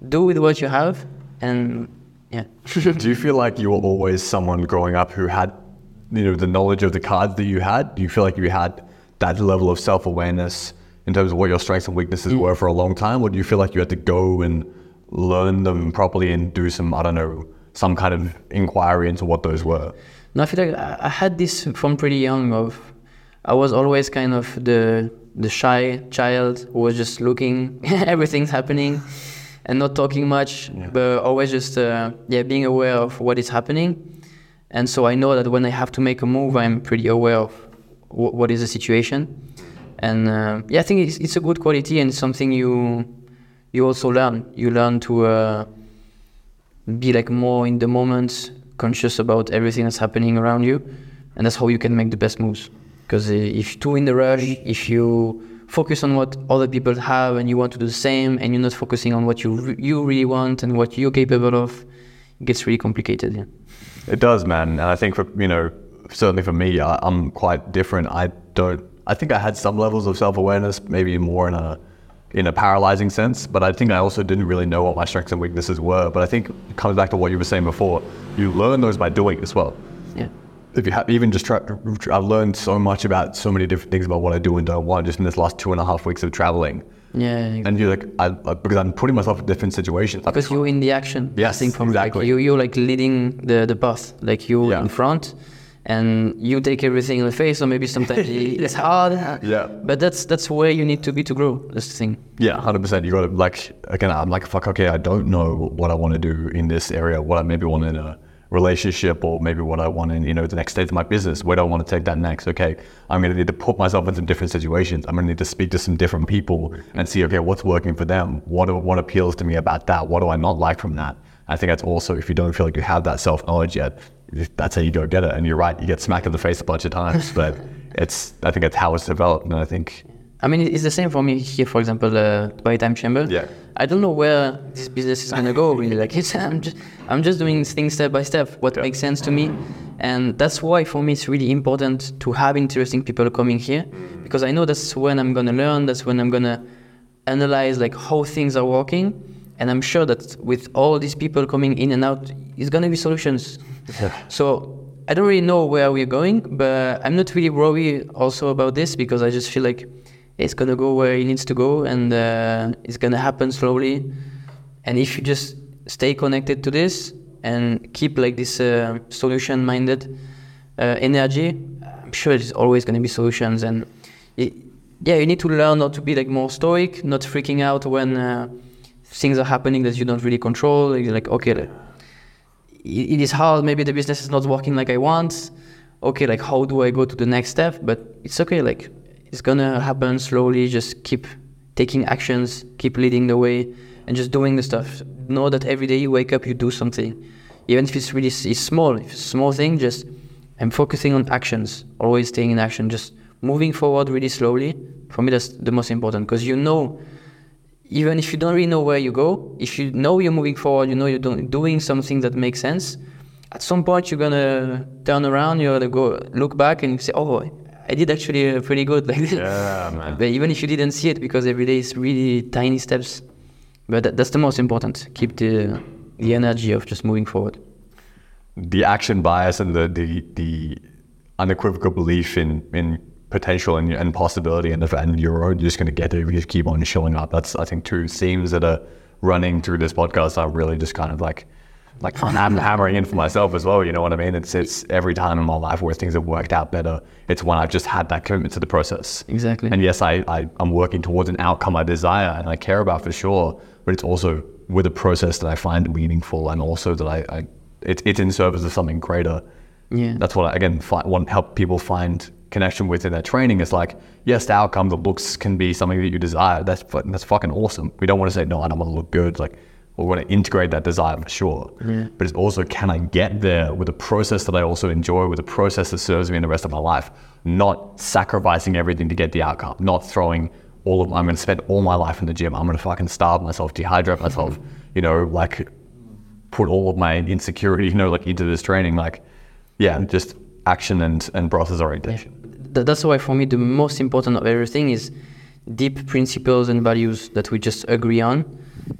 do with what you have and yeah. Do you feel like you were always someone growing up who had, you know, the knowledge of the cards that you had? Do you feel like you had that level of self-awareness in terms of what your strengths and weaknesses mm. were for a long time? Or do you feel like you had to go and learn them properly and do some, I don't know, some kind of inquiry into what those were? No, I feel like I had this from pretty young of, I was always kind of the the shy child who was just looking, everything's happening and not talking much, yeah. but always just, uh, yeah, being aware of what is happening. And so I know that when I have to make a move, I'm pretty aware of w- what is the situation. And uh, yeah, I think it's, it's a good quality and something you you also learn. You learn to uh, be like more in the moment, conscious about everything that's happening around you. And that's how you can make the best moves. Because if you're too in the rush, if you focus on what other people have and you want to do the same and you're not focusing on what you re- you really want and what you're capable of, it gets really complicated, yeah. It does, man. And I think for, you know, certainly for me, I, I'm quite different. I don't, I think I had some levels of self-awareness, maybe more in a, in a paralyzing sense, but I think I also didn't really know what my strengths and weaknesses were. But I think it comes back to what you were saying before. You learn those by doing as well. Yeah. If you have even just tried, I've learned so much about so many different things about what I do and don't want just in this last two and a half weeks of traveling. Yeah, exactly. And you're like, I, I, because I'm putting myself in different situations. Because like, you're in the action. Yes, I think from, exactly. Like, you, you're like leading the, the path, like you're yeah. in front, and you take everything in the face, or maybe sometimes it's hard. Yeah. But that's that's where you need to be to grow. That's the thing. Yeah, one hundred percent. You got to, like, again, I'm like, fuck, okay, I don't know what I want to do in this area, what I maybe want in a relationship, or maybe what I want in, you know, the next stage of my business. Where do I want to take that next? Okay, I'm going to need to put myself in some different situations. I'm going to need to speak to some different people and see, okay, what's working for them? What what appeals to me about that? What do I not like from that? I think that's also, if you don't feel like you have that self-knowledge yet, that's how you go get it. And you're right, you get smacked in the face a bunch of times, but it's, I think that's how it's developed. And I think, I mean, it's the same for me here, for example, uh, Bali Time Chamber. Yeah. I don't know where this business is going to go, really. Like, it's, I'm just I'm just doing things step by step, what yeah. makes sense to me. And that's why, for me, it's really important to have interesting people coming here, because I know that's when I'm going to learn, that's when I'm going to analyze, like, how things are working. And I'm sure that with all these people coming in and out, it's going to be solutions. Yeah. So I don't really know where we're going, but I'm not really worried also about this, because I just feel like it's going to go where it needs to go, and uh, it's going to happen slowly. And if you just stay connected to this and keep like this uh, solution-minded uh, energy, I'm sure there's always going to be solutions. And it, yeah, you need to learn not to be like more stoic, not freaking out when uh, things are happening that you don't really control. You're like, okay, like, it, it is hard. Maybe the business is not working like I want. Okay, like, how do I go to the next step? But it's okay, like, it's going to happen slowly. Just keep taking actions, keep leading the way, and just doing the stuff. Know that every day you wake up, you do something. Even if it's really it's small, if it's a small thing, just I'm focusing on actions, always staying in action, just moving forward really slowly. For me, that's the most important, because you know, even if you don't really know where you go, if you know you're moving forward, you know you're doing something that makes sense, at some point you're going to turn around, you're going to go look back and say, oh, I did actually uh, pretty good like this. Yeah, man. But even if you didn't see it, because every day is really tiny steps. But that, that's the most important. Keep the the energy of just moving forward. The action bias and the the, the unequivocal belief in, in potential and, and possibility and, and your own, you're just going to get there if you just keep on showing up. That's, I think, two themes that are running through this podcast. I really just kind of like like I'm hammering in for myself as well, you know what I mean? It's it's every time in my life where things have worked out better, it's when I've just had that commitment to the process. Exactly. And yes, I, I, I'm working towards an outcome I desire and I care about for sure, but it's also with a process that I find meaningful and also that I, I it, it's in service of something greater. Yeah. That's what I, again, find, want to help people find connection with in their training. It's like, yes, the outcome, the looks can be something that you desire. That's that's fucking awesome. We don't want to say, no, I don't want to look good. Like, we want to integrate that desire for sure. Yeah. But it's also, can I get there with a process that I also enjoy, with a process that serves me in the rest of my life, not sacrificing everything to get the outcome, not throwing all of, I'm going to spend all my life in the gym. I'm going to fucking starve myself, dehydrate myself, you know, like put all of my insecurity, you know, like into this training. Like, yeah, just action and, and process orientation. Yeah. That's why for me, the most important of everything is deep principles and values that we just agree on.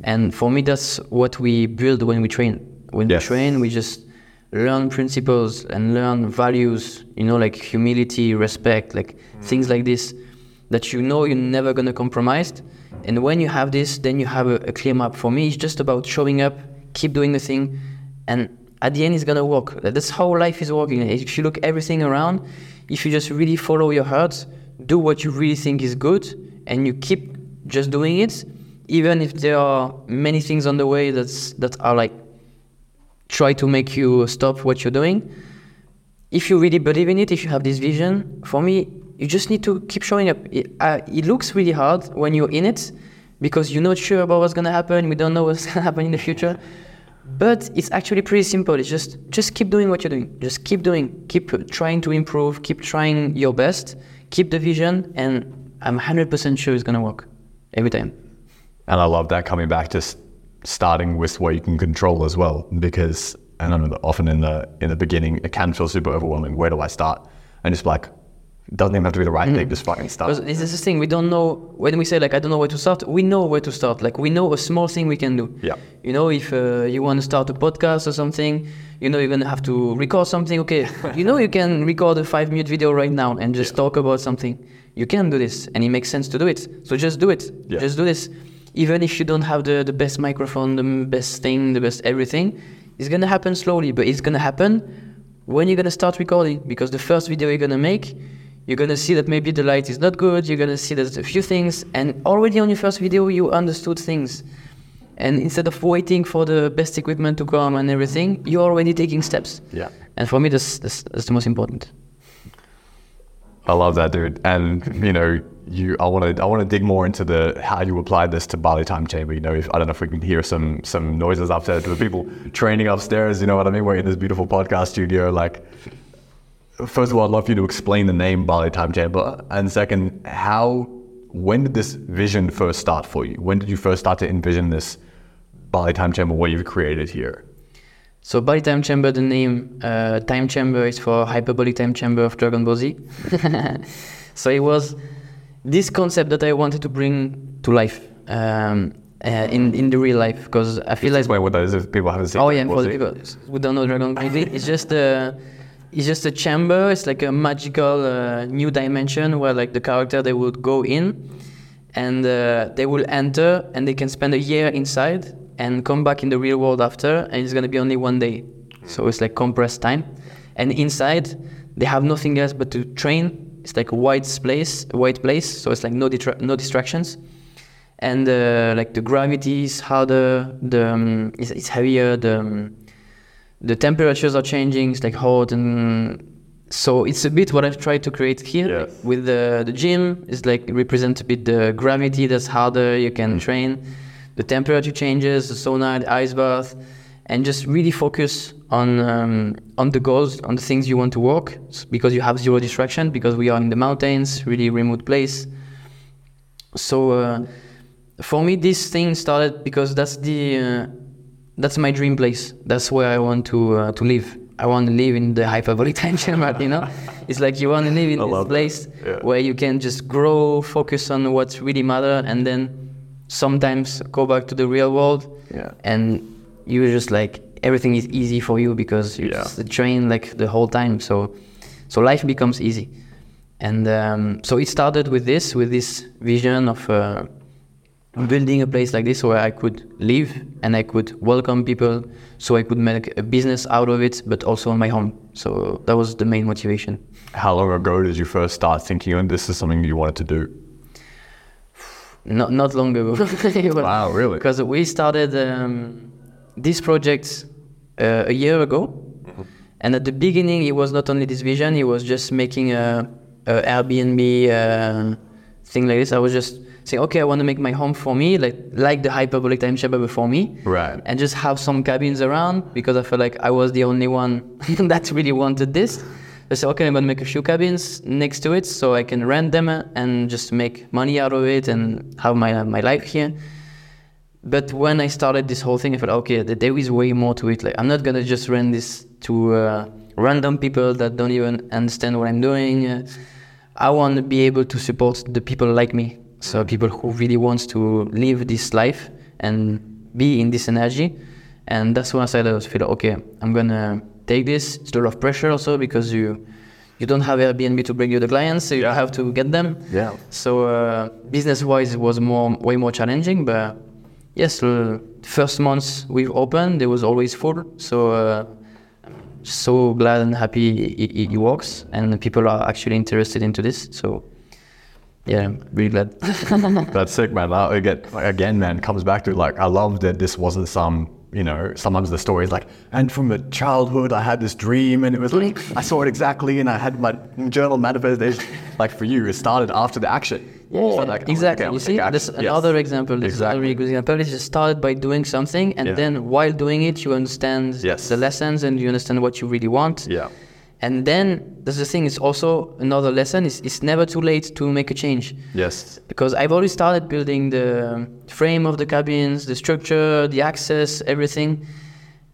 And for me, that's what we build when we train. When yes. we train, we just learn principles and learn values, you know, like humility, respect, like mm. things like this that you know you're never going to compromise. And when you have this, then you have a, a clear map. For me, it's just about showing up, keep doing the thing, and at the end, it's going to work. That's how life is working. If you look everything around, if you just really follow your heart, do what you really think is good, and you keep just doing it, even if there are many things on the way that's that are like, try to make you stop what you're doing. If you really believe in it, if you have this vision, for me, you just need to keep showing up. It, uh, it looks really hard when you're in it, because you're not sure about what's going to happen. We don't know what's going to happen in the future. But it's actually pretty simple. It's just just keep doing what you're doing. Just keep doing, keep trying to improve, keep trying your best, keep the vision, and I'm one hundred percent sure it's going to work every time. And I love that, coming back to starting with what you can control as well, because and I know that often in the in the beginning, it can feel super overwhelming. Where do I start? And just like, it doesn't even have to be the right mm-hmm. thing, just fucking start. Because this is the thing, we don't know, when we say like, I don't know where to start, we know where to start. Like, we know a small thing we can do. Yeah. You know, if uh, you want to start a podcast or something, you know, you're going to have to record something. Okay, you know, you can record a five minute video right now and just yeah. talk about something. You can do this, and it makes sense to do it. So just do it, yeah. just do this. Even if you don't have the, the best microphone, the best thing, the best everything, it's going to happen slowly, but it's going to happen when you're going to start recording, because the first video you're going to make, you're going to see that maybe the light is not good, you're going to see there's a few things, and already on your first video, you understood things. And instead of waiting for the best equipment to come and everything, you're already taking steps. Yeah. And for me, that's, that's, that's the most important. I love that, dude. And, you know, you, I want to I want to dig more into the how you applied this to Bali Time Chamber. You know, if, I don't know if we can hear some some noises upstairs for the people training upstairs, you know what I mean? We're in this beautiful podcast studio, like... First of all, I'd love for you to explain the name Bali Time Chamber, and second, how, when did this vision first start for you? When did you first start to envision this Bali Time Chamber, what you've created here? So Bali Time Chamber, the name uh, Time Chamber is for Hyperbolic Time Chamber of Dragon Ball Z. So it was this concept that I wanted to bring to life um, uh, in in the real life, because I feel like... Explain what that is if people haven't seen it. Oh yeah, for the people who don't know Dragon Ball Z, it's just... Uh, It's just a chamber. It's like a magical uh, new dimension where, like, the character, they would go in, and uh, they will enter, and they can spend a year inside and come back in the real world after, and it's gonna be only one day. So it's like compressed time. And inside, they have nothing else but to train. It's like a white place, a white place. So it's like no detra- no distractions, and uh, like the gravity is harder, the um, it's, it's heavier, the um, the temperatures are changing, it's like hot, and so it's a bit what I've tried to create here. Yes. With the, the gym, it's like represent a bit the gravity that's harder, you can mm. train, the temperature changes, the sauna, the ice bath, and just really focus on um, on the goals, on the things you want to work, because you have zero distraction, because we are in the mountains, really remote place. So uh, for me, this thing started because that's the... Uh, That's my dream place. That's where I want to uh, to live. I want to live in the Hyperbolic Time Chamber, you know? It's like you want to live in this place yeah. where you can just grow, focus on what really matters, and then sometimes go back to the real world. Yeah. And you're just like, everything is easy for you because you yeah. just train like the whole time. So so life becomes easy. And um, so it started with this, with this vision of uh, building a place like this where I could live and I could welcome people, so I could make a business out of it, but also on my home. So that was the main motivation. How long ago did you first start thinking on this is something you wanted to do? Not not long ago. Wow, really? Because we started um, this project uh, a year ago, mm-hmm. and at the beginning it was not only this vision, it was just making a, a Airbnb uh, thing like this. I was just saying, okay, I want to make my home for me, like like the Hyperbolic Time Chamber for me, right? And just have some cabins around, because I felt like I was the only one that really wanted this. I said, okay, I'm gonna make a few cabins next to it so I can rent them and just make money out of it and have my my life here. But when I started this whole thing, I felt, okay, there is way more to it. Like, I'm not gonna just rent this to uh, random people that don't even understand what I'm doing. I want to be able to support the people like me. So people who really wants to live this life and be in this energy. And that's when I said, I was feeling, okay, I'm gonna take this. It's a lot of pressure also, because you you don't have Airbnb to bring you the clients, so you yeah. have to get them. Yeah. So uh, business-wise, it was more way more challenging. But yes, the first months we've opened, it was always full. So uh, so glad and happy it, it, it works, and people are actually interested into this. So yeah, I'm really glad. That's sick, man. Again, again, man, comes back to like I love that this wasn't some. You know, sometimes the story is like, and from a childhood, I had this dream, and it was like, I saw it exactly, and I had my journal manifestation. Like for you, it started after the action. Yeah, so like, exactly. Okay, you see, action. This yes. another example. This exactly. Another really good example is you started by doing something, and yeah. then while doing it, you understand yes. the lessons, and you understand what you really want. Yeah. And then that's the thing. It's also another lesson. It's, it's never too late to make a change. Yes. Because I've already started building the frame of the cabins, the structure, the access, everything,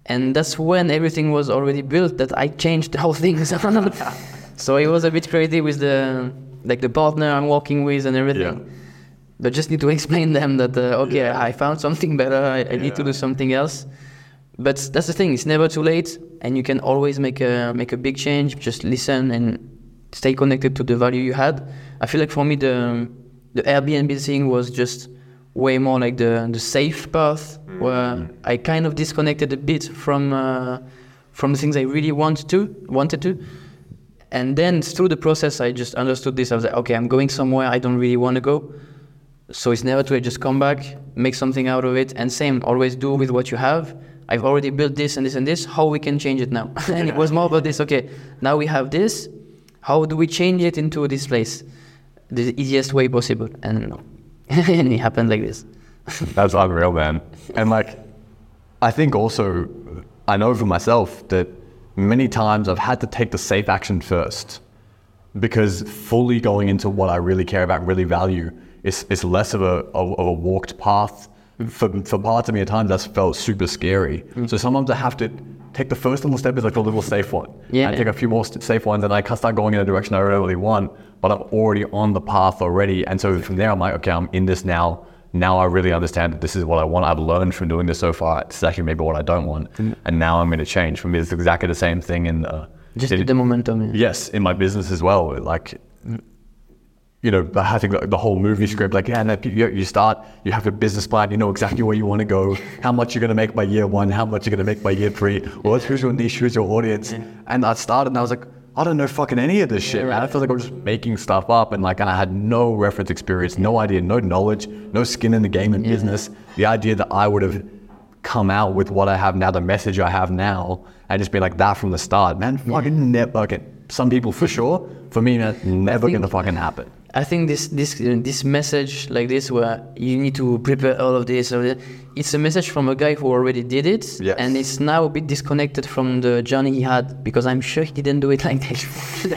and that's when everything was already built that I changed the whole thing. So it was a bit crazy with the like the partner I'm working with and everything. Yeah. But just need to explain them that uh, okay, yeah. I found something better. I, I need yeah. to do something else. But that's the thing. It's never too late. And you can always make a make a big change. Just listen and stay connected to the value you had. I feel like for me the the Airbnb thing was just way more like the the safe path, where I kind of disconnected a bit from uh, from the things I really wanted to wanted to. And then through the process, I just understood this. I was like, okay, I'm going somewhere I don't really want to go. So it's never too late. Just come back, make something out of it, and same always do with what you have. I've already built this and this and this, how we can change it now? And it was more about this, okay, now we have this, how do we change it into this place? The easiest way possible. And, and it happened like this. That's unreal, man. And like, I think also, I know for myself that many times I've had to take the safe action first, because fully going into what I really care about, really value, is, is less of a, of a walked path. For, for parts of me at times, that's felt super scary. Mm. So sometimes I have to take the first little step is like a little safe one. Yeah. I take a few more st- safe ones, and I start going in a direction I really want, but I'm already on the path already. And so from there, I'm like, okay, I'm in this now. Now I really understand that this is what I want. I've learned from doing this so far. It's actually maybe what I don't want. Mm. And now I'm going to change. For me, it's exactly the same thing in the... Just it, the momentum. Yeah. Yes, in my business as well. Like... Mm. You know, I think the whole movie script, like, yeah, no, you start, you have a business plan, you know exactly where you want to go, how much you're going to make by year one, how much you're going to make by year three, well, who's your niche, who's your audience? Yeah. And I started and I was like, I don't know fucking any of this shit, yeah, right. man. I feel like I'm just making stuff up, and like, and I had no reference experience, no idea, no knowledge, no skin in the game in yeah. business. The idea that I would have come out with what I have now, the message I have now, and just be like that from the start, man, fucking yeah. net bucket. Some people for sure, for me, that's never going to fucking happen. I think this this this message like this, where you need to prepare all of this, it's a message from a guy who already did it, yes. and it's now a bit disconnected from the journey he had, because I'm sure he didn't do it like this.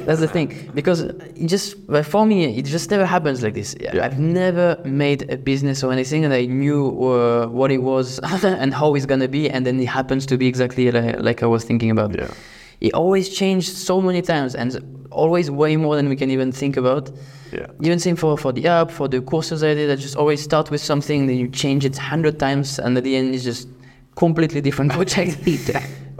That's the thing, because it just for me, it just never happens like this. Yeah. I've never made a business or anything, and I knew uh, what it was and how it's gonna be, and then it happens to be exactly like, like I was thinking about. Yeah. It always changed so many times, and always way more than we can even think about. Yeah. Even same for, for the app, for the courses I did, I just always start with something, then you change it a hundred times, and at the end it's just completely different project.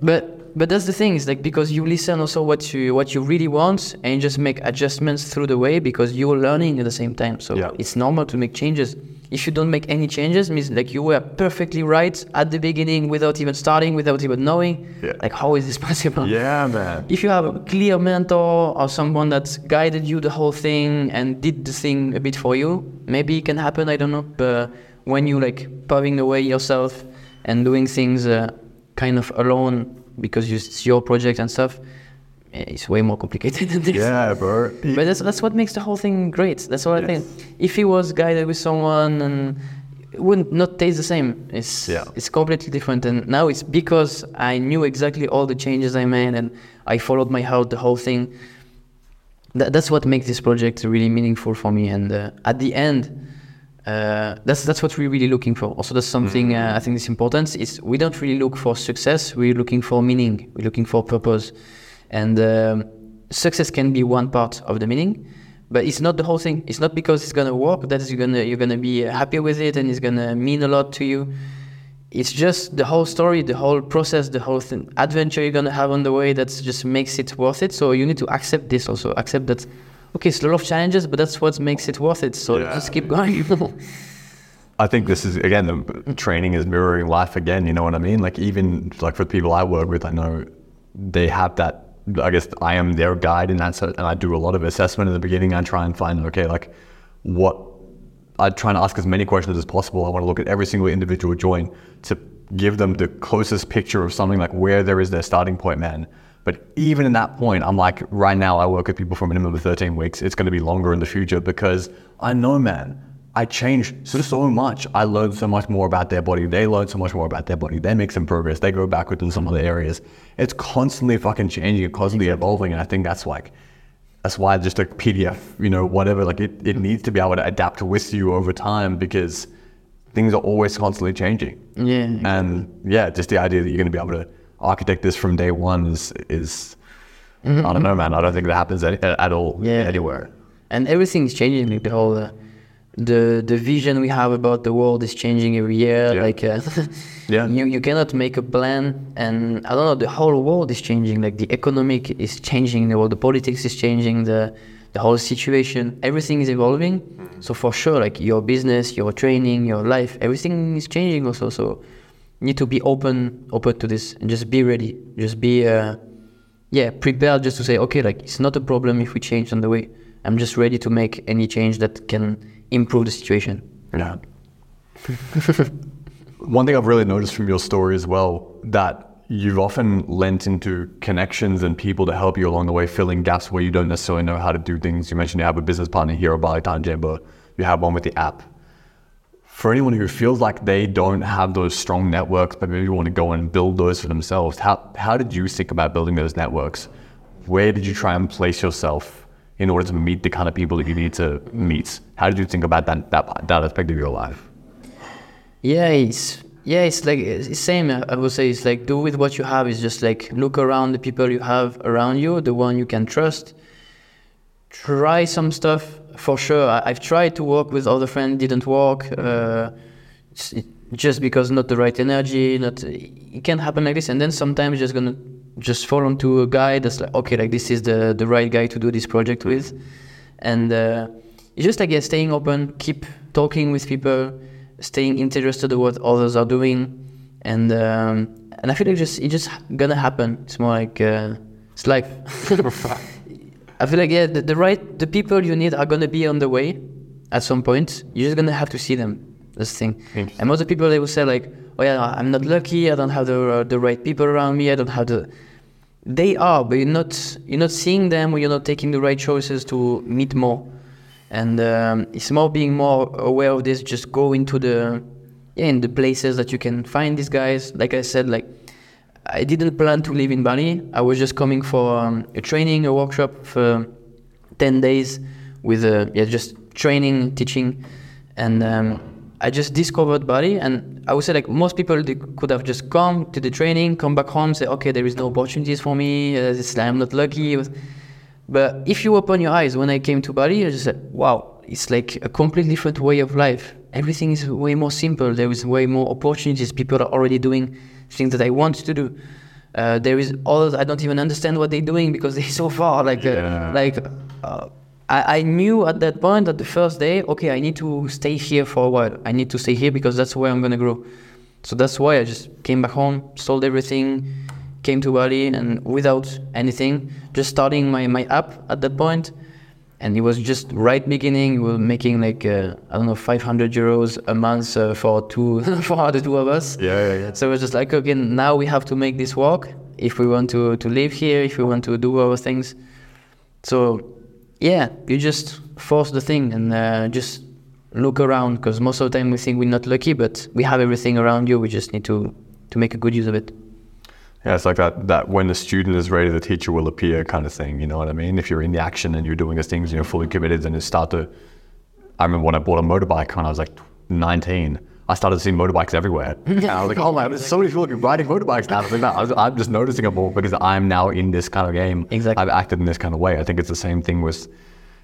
But but that's the thing, it's like, because you listen also what you what you really want, and you just make adjustments through the way, because you're learning at the same time. So yeah. it's normal to make changes. If you don't make any changes, means like you were perfectly right at the beginning without even starting, without even knowing. Yeah. Like, how is this possible? Yeah, man. If you have a clear mentor or someone that guided you the whole thing and did the thing a bit for you, maybe it can happen, I don't know. But when you like paving the way yourself and doing things uh, kind of alone because it's your project and stuff, it's way more complicated than this. Yeah, bro. But that's that's what makes the whole thing great. That's what yes. I think. If he was guided with someone, and it wouldn't not taste the same. It's yeah. it's completely different. And now it's because I knew exactly all the changes I made, and I followed my heart the whole thing. That, that's what makes this project really meaningful for me. And uh, at the end, uh, that's that's what we're really looking for. Also, that's something mm-hmm. uh, I think is important. Is we don't really look for success. We're looking for meaning. We're looking for purpose. And um, success can be one part of the meaning, but it's not the whole thing. It's not because it's gonna work that you're gonna you're gonna be happy with it and it's gonna mean a lot to you. It's just the whole story, the whole process, the whole thing, adventure you're gonna have on the way that just makes it worth it. So you need to accept this also. Accept that, okay, it's a lot of challenges, but that's what makes it worth it. So yeah. just keep going. I think this is, again, the training is mirroring life again. You know what I mean? Like even like for the people I work with, I know they have that. I guess I am their guide in that, and I do a lot of assessment in the beginning. I try and find, okay, like what, I try and ask as many questions as possible. I want to look at every single individual join to give them the closest picture of something like where there is their starting point, man. But even in that point, I'm like, right now I work with people for a minimum of thirteen weeks. It's going to be longer in the future because I know, man, I changed so, so much. I learned so much more about their body. They learned so much more about their body. They make some progress. They go backwards in some other areas. It's constantly fucking changing and constantly evolving. And I think that's like, that's why just a P D F, you know, whatever, like it, it needs to be able to adapt with you over time because things are always constantly changing. Yeah. And yeah, just the idea that you're going to be able to architect this from day one is, is mm-hmm. I don't know, man. I don't think that happens at, at all yeah. anywhere. And everything's changing. Like the whole... Uh, The the vision we have about the world is changing every year. Yeah. Like, uh, yeah. you you cannot make a plan, and I don't know. The whole world is changing. Like the economic is changing. The world, the politics is changing. The the whole situation, everything is evolving. Mm-hmm. So for sure, like your business, your training, your life, everything is changing also. So you need to be open open to this and just be ready. Just be uh, yeah, prepared. Just to say, okay, like it's not a problem if we change on the way. I'm just ready to make any change that can improve the situation. Yeah. One thing I've really noticed from your story as well, that you've often lent into connections and people to help you along the way, filling gaps where you don't necessarily know how to do things. You mentioned you have a business partner here at Bali Time Chamber. You have one with the app. For anyone who feels like they don't have those strong networks, but maybe want to go and build those for themselves, how how did you think about building those networks? Where did you try and place yourself in order to meet the kind of people that you need to meet? How did you think about that that, that aspect of your life? Yeah, it's yeah, it's like it's the same. I would say it's like do with what you have. It's just like look around the people you have around you, the one you can trust. Try some stuff for sure. I, I've tried to work with other friends, didn't work. Uh, it, just because not the right energy. Not it can happen like this, and then sometimes just gonna. just fall onto a guy that's like, okay, like this is the, the right guy to do this project with. And uh, it's just like, yeah, staying open, keep talking with people, staying interested in what others are doing. And um, and I feel like just it's just gonna happen. It's more like, uh, it's life. I feel like, yeah, the, the right, the people you need are gonna be on the way at some point. You're just gonna have to see them. That's the thing. And most of the people, they will say like, oh yeah, I'm not lucky, I don't have the, uh, the right people around me, I don't have the... They are, but you're not you're not seeing them, or you're not taking the right choices to meet more. And um, it's more being more aware of this. Just go into the yeah, in the places that you can find these guys. Like I said, like I didn't plan to live in Bali. I was just coming for um, a training, a workshop for ten days with uh, yeah, just training, teaching, and um, I just discovered Bali. And I would say like most people, they could have just come to the training, come back home, say, okay, there is no opportunities for me, uh, this, I'm not lucky. But if you open your eyes, when I came to Bali, I just said, wow, it's like a completely different way of life. Everything is way more simple. There is way more opportunities. People are already doing things that I want to do. Uh, there is others I don't even understand what they're doing because they're so far. Like, yeah. uh, like uh, I, I knew at that point, at the first day, okay, I need to stay here for a while. I need to stay here because that's where I'm going to grow. So that's why I just came back home, sold everything, came to Bali, and without anything, just starting my, my app at that point. And it was just right beginning. We were making like, uh, I don't know, five hundred euros a month uh, for two for the two of us. Yeah, yeah, yeah. So it was just like, okay, now we have to make this work if we want to, to live here, if we want to do our things. So yeah, you just force the thing and uh, just look around, because most of the time we think we're not lucky, but we have everything around you. We just need to, to make a good use of it. Yeah, it's like that, that when the student is ready, the teacher will appear kind of thing, you know what I mean? If you're in the action and you're doing those things, you're fully committed, then you start to... I remember when I bought a motorbike when I was like nineteen, I started seeing motorbikes everywhere. And I was like, oh my, there's so many people riding motorbikes now. I was like, no, I was, I'm just noticing it more because I'm now in this kind of game. Exactly. I've acted in this kind of way. I think it's the same thing with,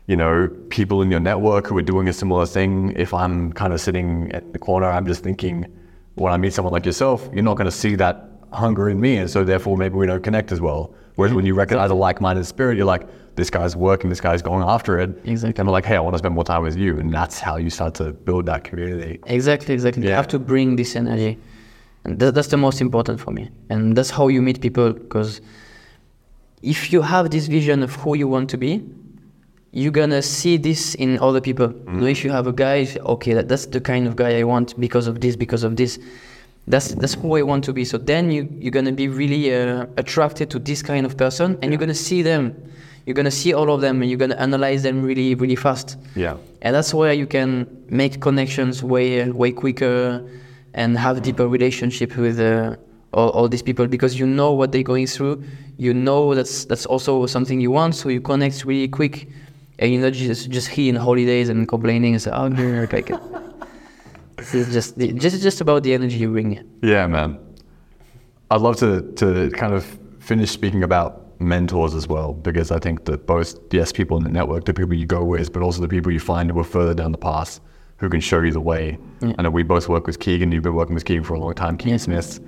you know, people in your network who are doing a similar thing. If I'm kind of sitting at the corner, I'm just thinking, when I meet someone like yourself, you're not going to see that hunger in me, and so therefore maybe we don't connect as well. Whereas when you recognize a like-minded spirit, you're like, this guy's working, this guy's going after it. Exactly. Kind of like, hey, I want to spend more time with you, and that's how you start to build that community. Exactly, exactly. Yeah. You have to bring this energy, and that, that's the most important for me. And that's how you meet people, because if you have this vision of who you want to be, you're gonna see this in other people. Mm-hmm. So if you have a guy, okay, that, that's the kind of guy I want because of this, because of this. That's that's who I want to be. So then you, you're going to be really uh, attracted to this kind of person, and yeah. you're going to see them. You're going to see all of them, and you're going to analyze them really, really fast. Yeah. And that's where you can make connections way, way quicker and have deeper relationship with uh, all, all these people, because you know what they're going through. You know that's that's also something you want, so you connect really quick. And you're not just, just here in holidays and complaining and say, oh, no, like it. It's just just just about the energy you bring. Yeah, man. I'd love to to kind of finish speaking about mentors as well, because I think that both, yes, people in the network, the people you go with, but also the people you find who are further down the path who can show you the way. Yeah. I know we both work with Keegan. You've been working with Keegan for a long time, Keegan yes. Smith.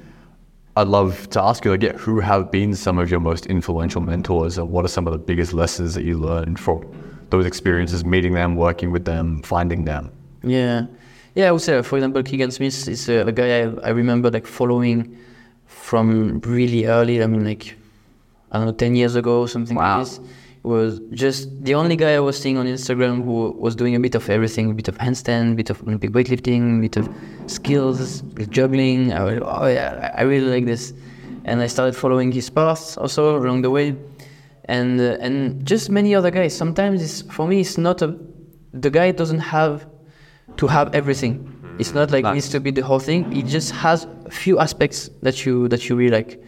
I'd love to ask you, like, yeah, who have been some of your most influential mentors, and what are some of the biggest lessons that you learned from those experiences, meeting them, working with them, finding them? Yeah. Yeah, I would say, for example, Keegan Smith is a, a guy I, I remember like following from really early. I mean, like, I don't know, ten years ago or something wow. like this. It was just the only guy I was seeing on Instagram who was doing a bit of everything, a bit of handstand, a bit of Olympic weightlifting, a bit of skills, juggling. I was, oh yeah, I really like this. And I started following his path also along the way. And, uh, and just many other guys. Sometimes it's, for me, it's not a, the guy doesn't have to have everything. It's not like nice. It needs to be the whole thing. It just has a few aspects that you that you really like.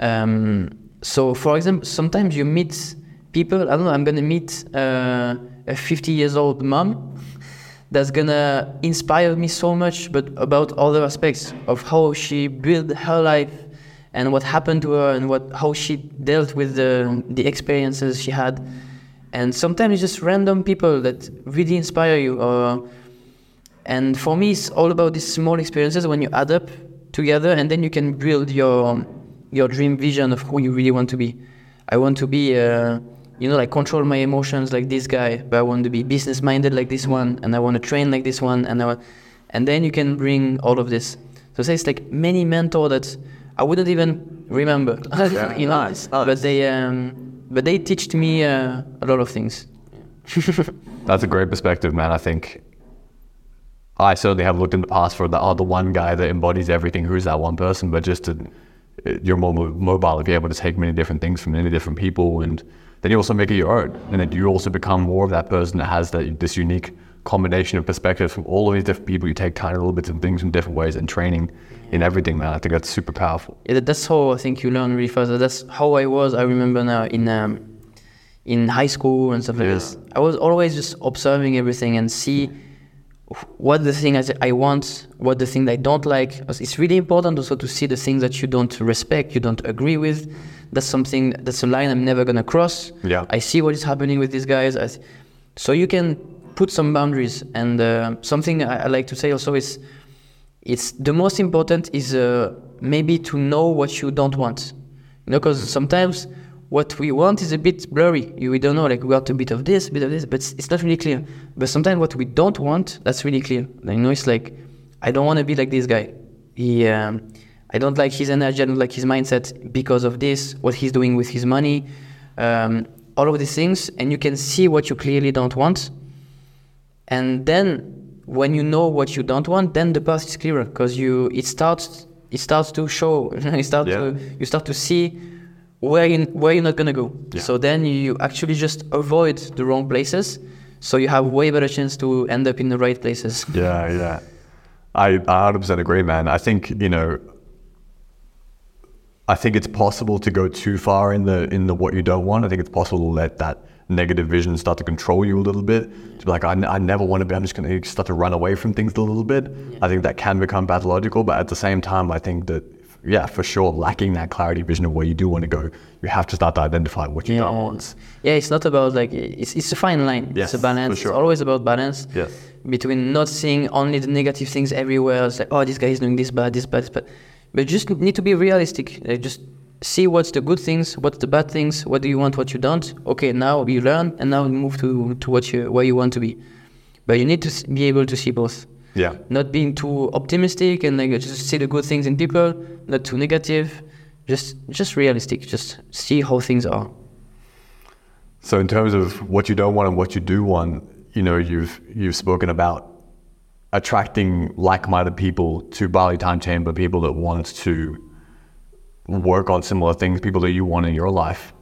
Um, so for example, sometimes you meet people, I don't know, I'm gonna meet uh, a fifty years old mom that's gonna inspire me so much, but about other aspects of how she built her life and what happened to her and what how she dealt with the, the experiences she had. And sometimes it's just random people that really inspire you. Or, And for me, it's all about these small experiences when you add up together, and then you can build your your dream vision of who you really want to be. I want to be, uh, you know, like control my emotions like this guy, but I want to be business-minded like this one, and I want to train like this one, and I want, and then you can bring all of this. So it's like many mentors that I wouldn't even remember, yeah. you know, nice. Nice. but they um, but they taught me uh, a lot of things. That's a great perspective, man. I think. I certainly have looked in the past for the other one guy that embodies everything, who's that one person, but just to, you're more mobile if you're able to take many different things from many different people, and then you also make it your own, and then you also become more of that person that has that this unique combination of perspectives from all of these different people. You take tiny little bits of things from different ways and training yeah. in everything, man. I think that's super powerful. Yeah, that's how I think you learn really fast. That's how I was, I remember now, in um, in high school and stuff like yes. that. I was always just observing everything and see what the thing I want, what the thing I don't like. It's really important also to see the things that you don't respect, you don't agree with. That's something, that's a line I'm never going to cross. Yeah. I see what is happening with these guys. I th- so you can put some boundaries. And uh, something I, I like to say also is, it's the most important is uh, maybe to know what you don't want. You know, because sometimes what we want is a bit blurry. We don't know, like, we want a bit of this, a bit of this, but it's not really clear. But sometimes what we don't want, that's really clear. You know, it's like, I don't want to be like this guy. He, um, I don't like his energy, I don't like his mindset because of this, what he's doing with his money, um, all of these things. And you can see what you clearly don't want. And then when you know what you don't want, then the path is clearer, because you it starts it starts to show, it starts yeah. to, you start to see where you, where you're not gonna go. Yeah. So then you actually just avoid the wrong places. So you have way better chance to end up in the right places. Yeah, yeah. I one hundred percent agree, man. I think, you know, I think it's possible to go too far in the in the what you don't want. I think it's possible to let that negative vision start to control you a little bit. To be like, I, n- I never want to be, I'm just going to start to run away from things a little bit. Yeah. I think that can become pathological, but at the same time, I think that, yeah, for sure, lacking that clarity vision of where you do want to go, you have to start to identify what you yeah. don't want. Yeah, it's not about like, it's it's a fine line. Yes, it's a balance. Sure. It's always about balance yes. between not seeing only the negative things everywhere. It's like, oh, this guy is doing this bad, this bad, this bad. But just need to be realistic. Like, just see what's the good things, what's the bad things, what do you want, what you don't. Okay, now you learn, and now move to, to what you, where you want to be. But you need to be able to see both. Yeah. Not being too optimistic and like just see the good things in people, not too negative. Just just realistic. Just see how things are. So in terms of what you don't want and what you do want, you know, you've you've spoken about attracting like-minded people to Bali Time Chamber, people that want to work on similar things, people that you want in your life.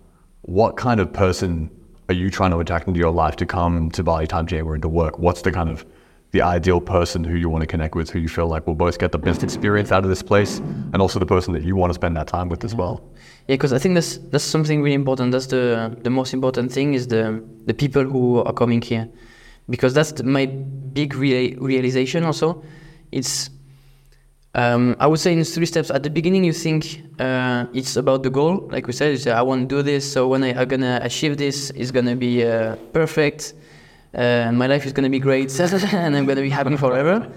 What kind of person are you trying to attract into your life to come to Bali Time Chamber and to work? What's the kind of the ideal person who you want to connect with, who you feel like will both get the best experience out of this place, and also the person that you want to spend that time with as well? Yeah, because I think that's that's something really important. That's the the most important thing is the the people who are coming here. Because that's the, my big rea- realization also. It's, um, I would say in three steps. At the beginning, you think uh, it's about the goal. Like we said, you say, I want to do this. So when I'm going to achieve this, it's going to be uh, perfect. Uh, and my life is going to be great. And I'm going to be happy forever.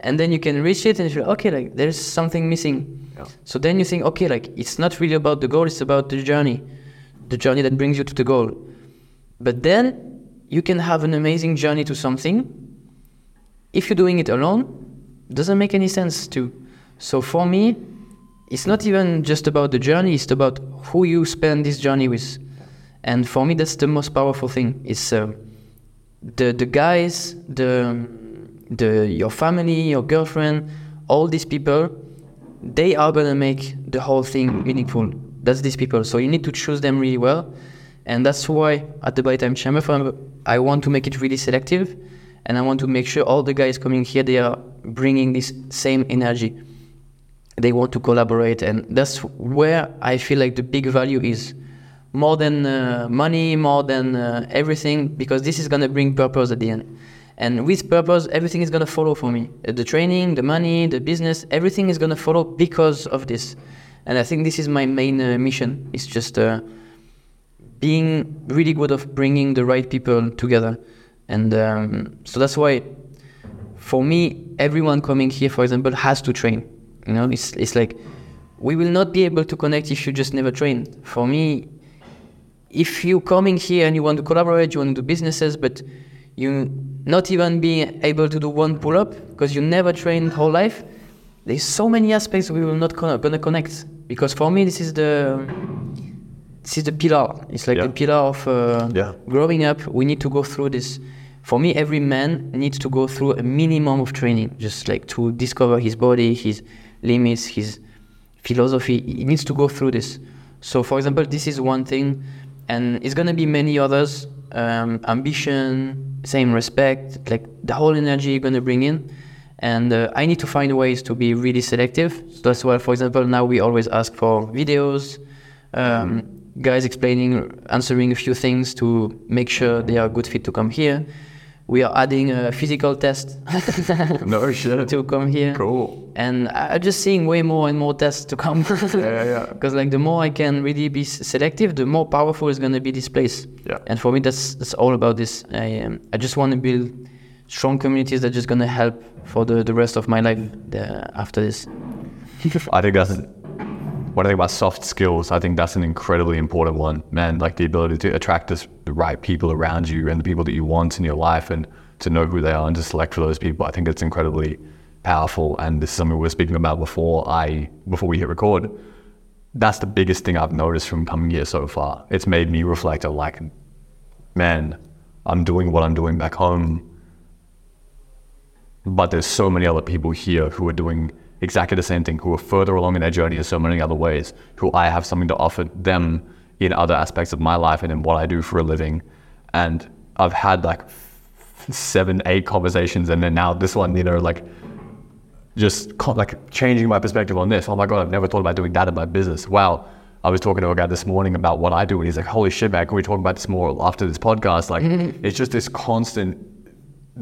And then you can reach it and you feel, okay, like there's something missing. Yeah. So then you think, okay, like it's not really about the goal. It's about the journey. The journey that brings you to the goal. But then you can have an amazing journey to something. If you're doing it alone, it doesn't make any sense to. So for me, it's not even just about the journey, it's about who you spend this journey with. And for me, that's the most powerful thing. It's uh, the the guys, the the your family, your girlfriend, all these people, they are gonna make the whole thing meaningful. That's these people, so you need to choose them really well. And that's why at the Bali Time Chamber, I want to make it really selective, and I want to make sure all the guys coming here, they are bringing this same energy. They want to collaborate, and that's where I feel like the big value is. More than uh, money, more than uh, everything, because this is going to bring purpose at the end. And with purpose, everything is going to follow for me. The training, the money, the business, everything is going to follow because of this. And I think this is my main uh, mission. It's just... Uh, being really good of bringing the right people together. And um, so that's why, for me, everyone coming here, for example, has to train. You know, it's it's like, we will not be able to connect if you just never train. For me, if you coming here and you want to collaborate, you want to do businesses, but you not even being able to do one pull-up because you never trained whole life, there's so many aspects we will not con- gonna connect. Because for me, this is the... This is the pillar. It's like yeah. the pillar of uh, yeah. growing up. We need to go through this. For me, every man needs to go through a minimum of training, just like to discover his body, his limits, his philosophy. He needs to go through this. So, for example, this is one thing, and it's going to be many others. Um, ambition, same respect, like the whole energy you're going to bring in. And uh, I need to find ways to be really selective. So that's why, for example, now we always ask for videos, um, mm-hmm. guys explaining, answering a few things to make sure they are a good fit to come here. We are adding a physical test no shit. to come here. Cool. And I'm just seeing way more and more tests to come. yeah, yeah. Because yeah. like the more I can really be selective, the more powerful is going to be this place. Yeah. And for me, that's that's all about this. I um, I just want to build strong communities that are just going to help for the, the rest of my life uh, after this. I think that's. What I think about soft skills, I think that's an incredibly important one, man. Like the ability to attract this, the right people around you and the people that you want in your life, and to know who they are and to select for those people. I think it's incredibly powerful. And this is something we were speaking about before I, before we hit record. That's the biggest thing I've noticed from coming here so far. It's made me reflect on like, man, I'm doing what I'm doing back home, but there's so many other people here who are doing exactly the same thing, who are further along in their journey in so many other ways, who I have something to offer them in other aspects of my life and in what I do for a living. And I've had like seven, eight conversations, and then now this one, you know, like just like changing my perspective on this. Oh my God, I've never thought about doing that in my business. Wow. I was talking to a guy this morning about what I do, and he's like, holy shit, man, can we talk about this more after this podcast? Like, it's just this constant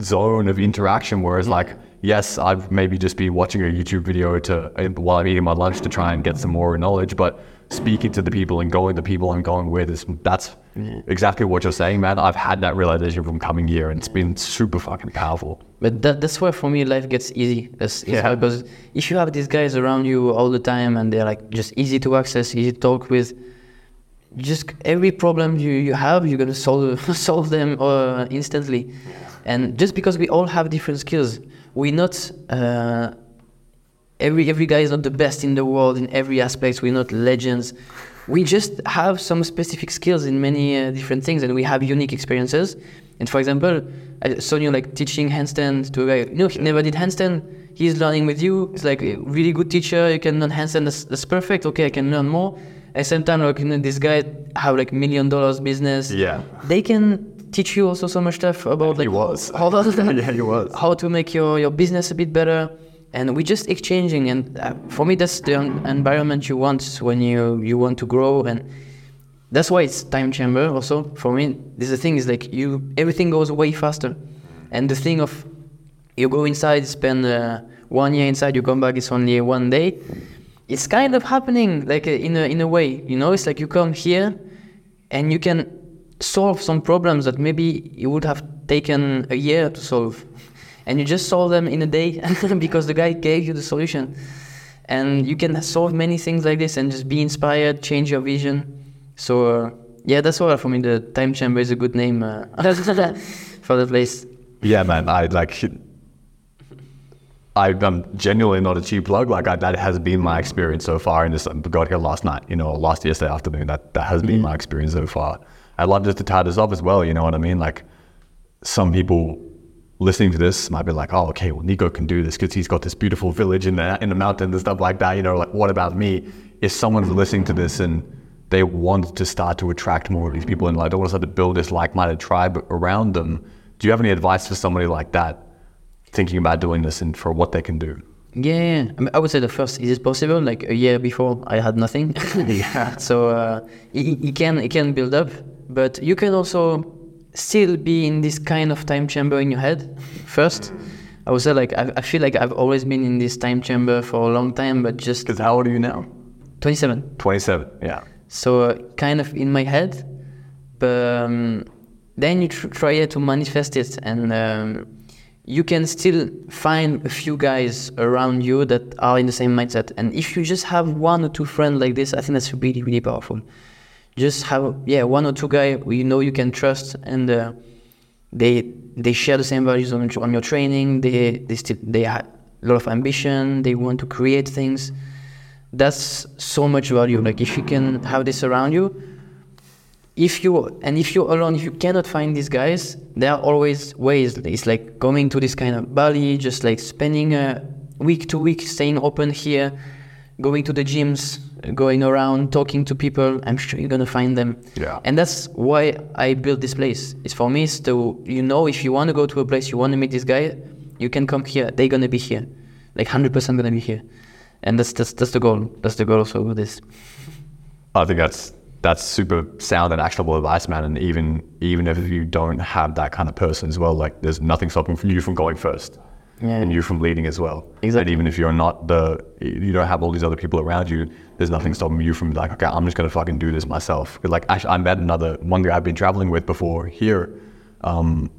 zone of interaction, whereas like, yes, I've maybe just been watching a YouTube video to while I'm eating my lunch to try and get some more knowledge, but speaking to the people and going to the people I'm going with is, that's exactly what you're saying, man. I've had that realization from coming here, and it's been super fucking powerful. But that, that's where for me life gets easy. That's, that's yeah. Because if you have these guys around you all the time and they're like just easy to access, easy to talk with, just every problem you, you have, you're gonna solve solve them uh, instantly. And just because we all have different skills, we're not, uh, every every guy is not the best in the world in every aspect. We're not legends. We just have some specific skills in many uh, different things, and we have unique experiences. And for example, I saw you like teaching handstand to a guy. No, he never did handstand. He's learning with you. It's like a really good teacher. You can learn handstand. That's, that's perfect. Okay, I can learn more. At the same time, like, you know, this guy have like million dollars business. Yeah. They can teach you also so much stuff about like was. How, yeah, he was. how to make your, your business a bit better. And we're just exchanging. And uh, for me, that's the un- environment you want when you, you want to grow. And that's why it's time chamber also. For me, this is the thing is like you, everything goes way faster. And the thing of you go inside, spend uh, one year inside, you come back, it's only one day. It's kind of happening like uh, in a, in a way, you know, it's like you come here and you can solve some problems that maybe you would have taken a year to solve, and you just solve them in a day because the guy gave you the solution. And you can solve many things like this and just be inspired, change your vision. So uh, yeah, that's why for me the Time Chamber is a good name uh, for the place. Yeah, man, I like I, I'm genuinely not a cheap plug. Like I, that has been my experience so far. And this I got here last night, you know, last yesterday afternoon. That that has been mm-hmm. my experience so far. I love just to tie this up as well, you know what I mean? Like some people listening to this might be like, oh, okay, well, Nico can do this because he's got this beautiful village in the, in the mountains and stuff like that. You know, like what about me? If someone's listening to this and they want to start to attract more of these people and like, they want to start to build this like-minded tribe around them, do you have any advice for somebody like that thinking about doing this and for what they can do? Yeah, yeah. I, mean, I would say the first is it possible. Like a year before, I had nothing. yeah. So uh, it, it can it can build up. But you can also still be in this kind of time chamber in your head first. I would say like, I, I feel like I've always been in this time chamber for a long time, but just... Because how old are you now? twenty-seven twenty-seven, yeah. So uh, kind of in my head, but um, then you tr- try to manifest it, and um, you can still find a few guys around you that are in the same mindset. And if you just have one or two friends like this, I think that's really, really powerful. Just have yeah one or two guys you know you can trust, and uh, they they share the same values on, on your training. They they still they have a lot of ambition. They want to create things. That's so much value. Like if you can have this around you, if you and if you're alone, if you cannot find these guys, there are always ways. It's like coming to this kind of Bali, just like spending a week to week, staying open here, going to the gyms, going around, talking to people. I'm sure you're gonna find them. Yeah. And that's why I built this place. It's for me, it's to, you know, if you want to go to a place, you want to meet this guy, you can come here. They're gonna be here, like one hundred percent gonna be here. And that's that's that's the goal. That's the goal also with this. I think that's that's super sound and actionable advice, man. And even even if you don't have that kind of person as well, like there's nothing stopping you from going first. Yeah. And you from leading as well. Exactly. And even if you're not the, you don't have all these other people around you, there's nothing stopping you from like, okay, I'm just going to fucking do this myself. Like actually, I met another, one guy I've been traveling with before here. Um,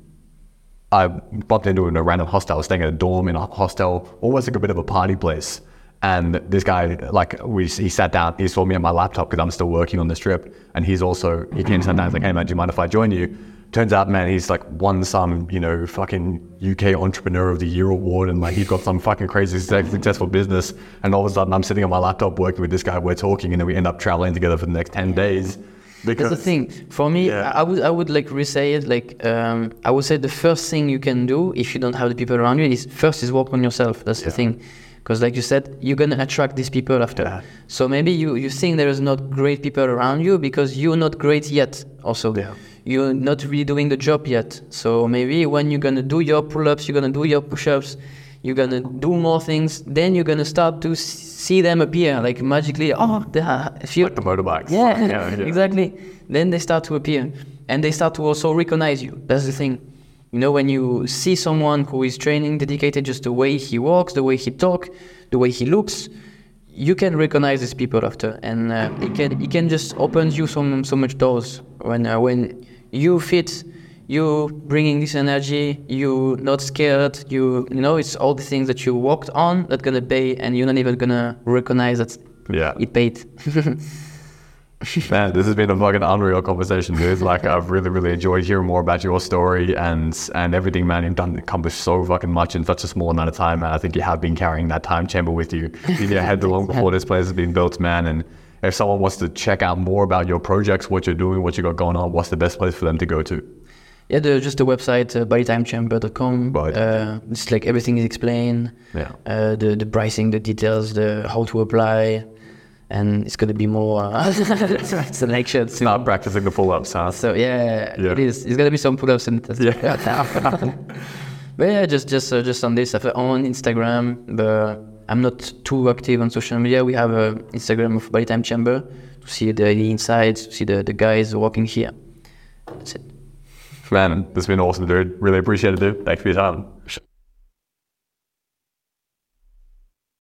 I bumped into a random hostel. I was staying at a dorm in a hostel, almost like a bit of a party place. And this guy, like, we, he sat down, he saw me on my laptop because I'm still working on this trip. And he's also, he came down, he's like, hey man, do you mind if I join you? Turns out, man, he's like won some, you know, fucking U K Entrepreneur of the Year award. And like, he's got some fucking crazy successful business. And all of a sudden I'm sitting on my laptop working with this guy, we're talking, and then we end up traveling together for the next ten days. Because that's the thing. For me, yeah. I would I would like re-say it, like um, I would say the first thing you can do if you don't have the people around you is first is work on yourself. That's yeah. the thing. Because like you said, you're going to attract these people after. Yeah. So maybe you, you think there is not great people around you because you're not great yet also. Yeah. You're not really doing the job yet. So maybe when you're going to do your pull-ups, you're going to do your push-ups, you're going to do more things, then you're going to start to see them appear, like magically, oh, they are a few. Like the motorbikes. Yeah, yeah, yeah, exactly. Then they start to appear. And they start to also recognize you. That's the thing. You know, when you see someone who is training, dedicated, just the way he walks, the way he talks, the way he looks, you can recognize these people after. And uh, it can it can just open you some, so much doors when uh, when you fit. You bringing this energy, you not scared, you you know, it's all the things that you worked on that's gonna pay, and you're not even gonna recognize that yeah. it paid. Man, this has been a fucking unreal conversation, dude. Like, I've really, really enjoyed hearing more about your story and and everything, man. You've done accomplished so fucking much in such a small amount of time, and I think you have been carrying that time chamber with you in your head long before this place has been built, man. And if someone wants to check out more about your projects, what you're doing, what you got going on, what's the best place for them to go to? Yeah, the, just the website, uh, bali time chamber dot com. Uh, it's like everything is explained. Yeah. Uh, the the pricing, the details, the how to apply, and it's gonna be more uh, selections. Start practicing the pull-ups, huh? So yeah, yeah, it is. It's gonna be some pull-ups and that's yeah. But yeah, just just uh, just on this, I've on Instagram, but I'm not too active on social media. We have a Instagram of Bali Time Chamber to see the, the insides, to see the the guys walking here. That's it. Man, this has been awesome, dude. Really appreciate it, dude. Thanks for your time.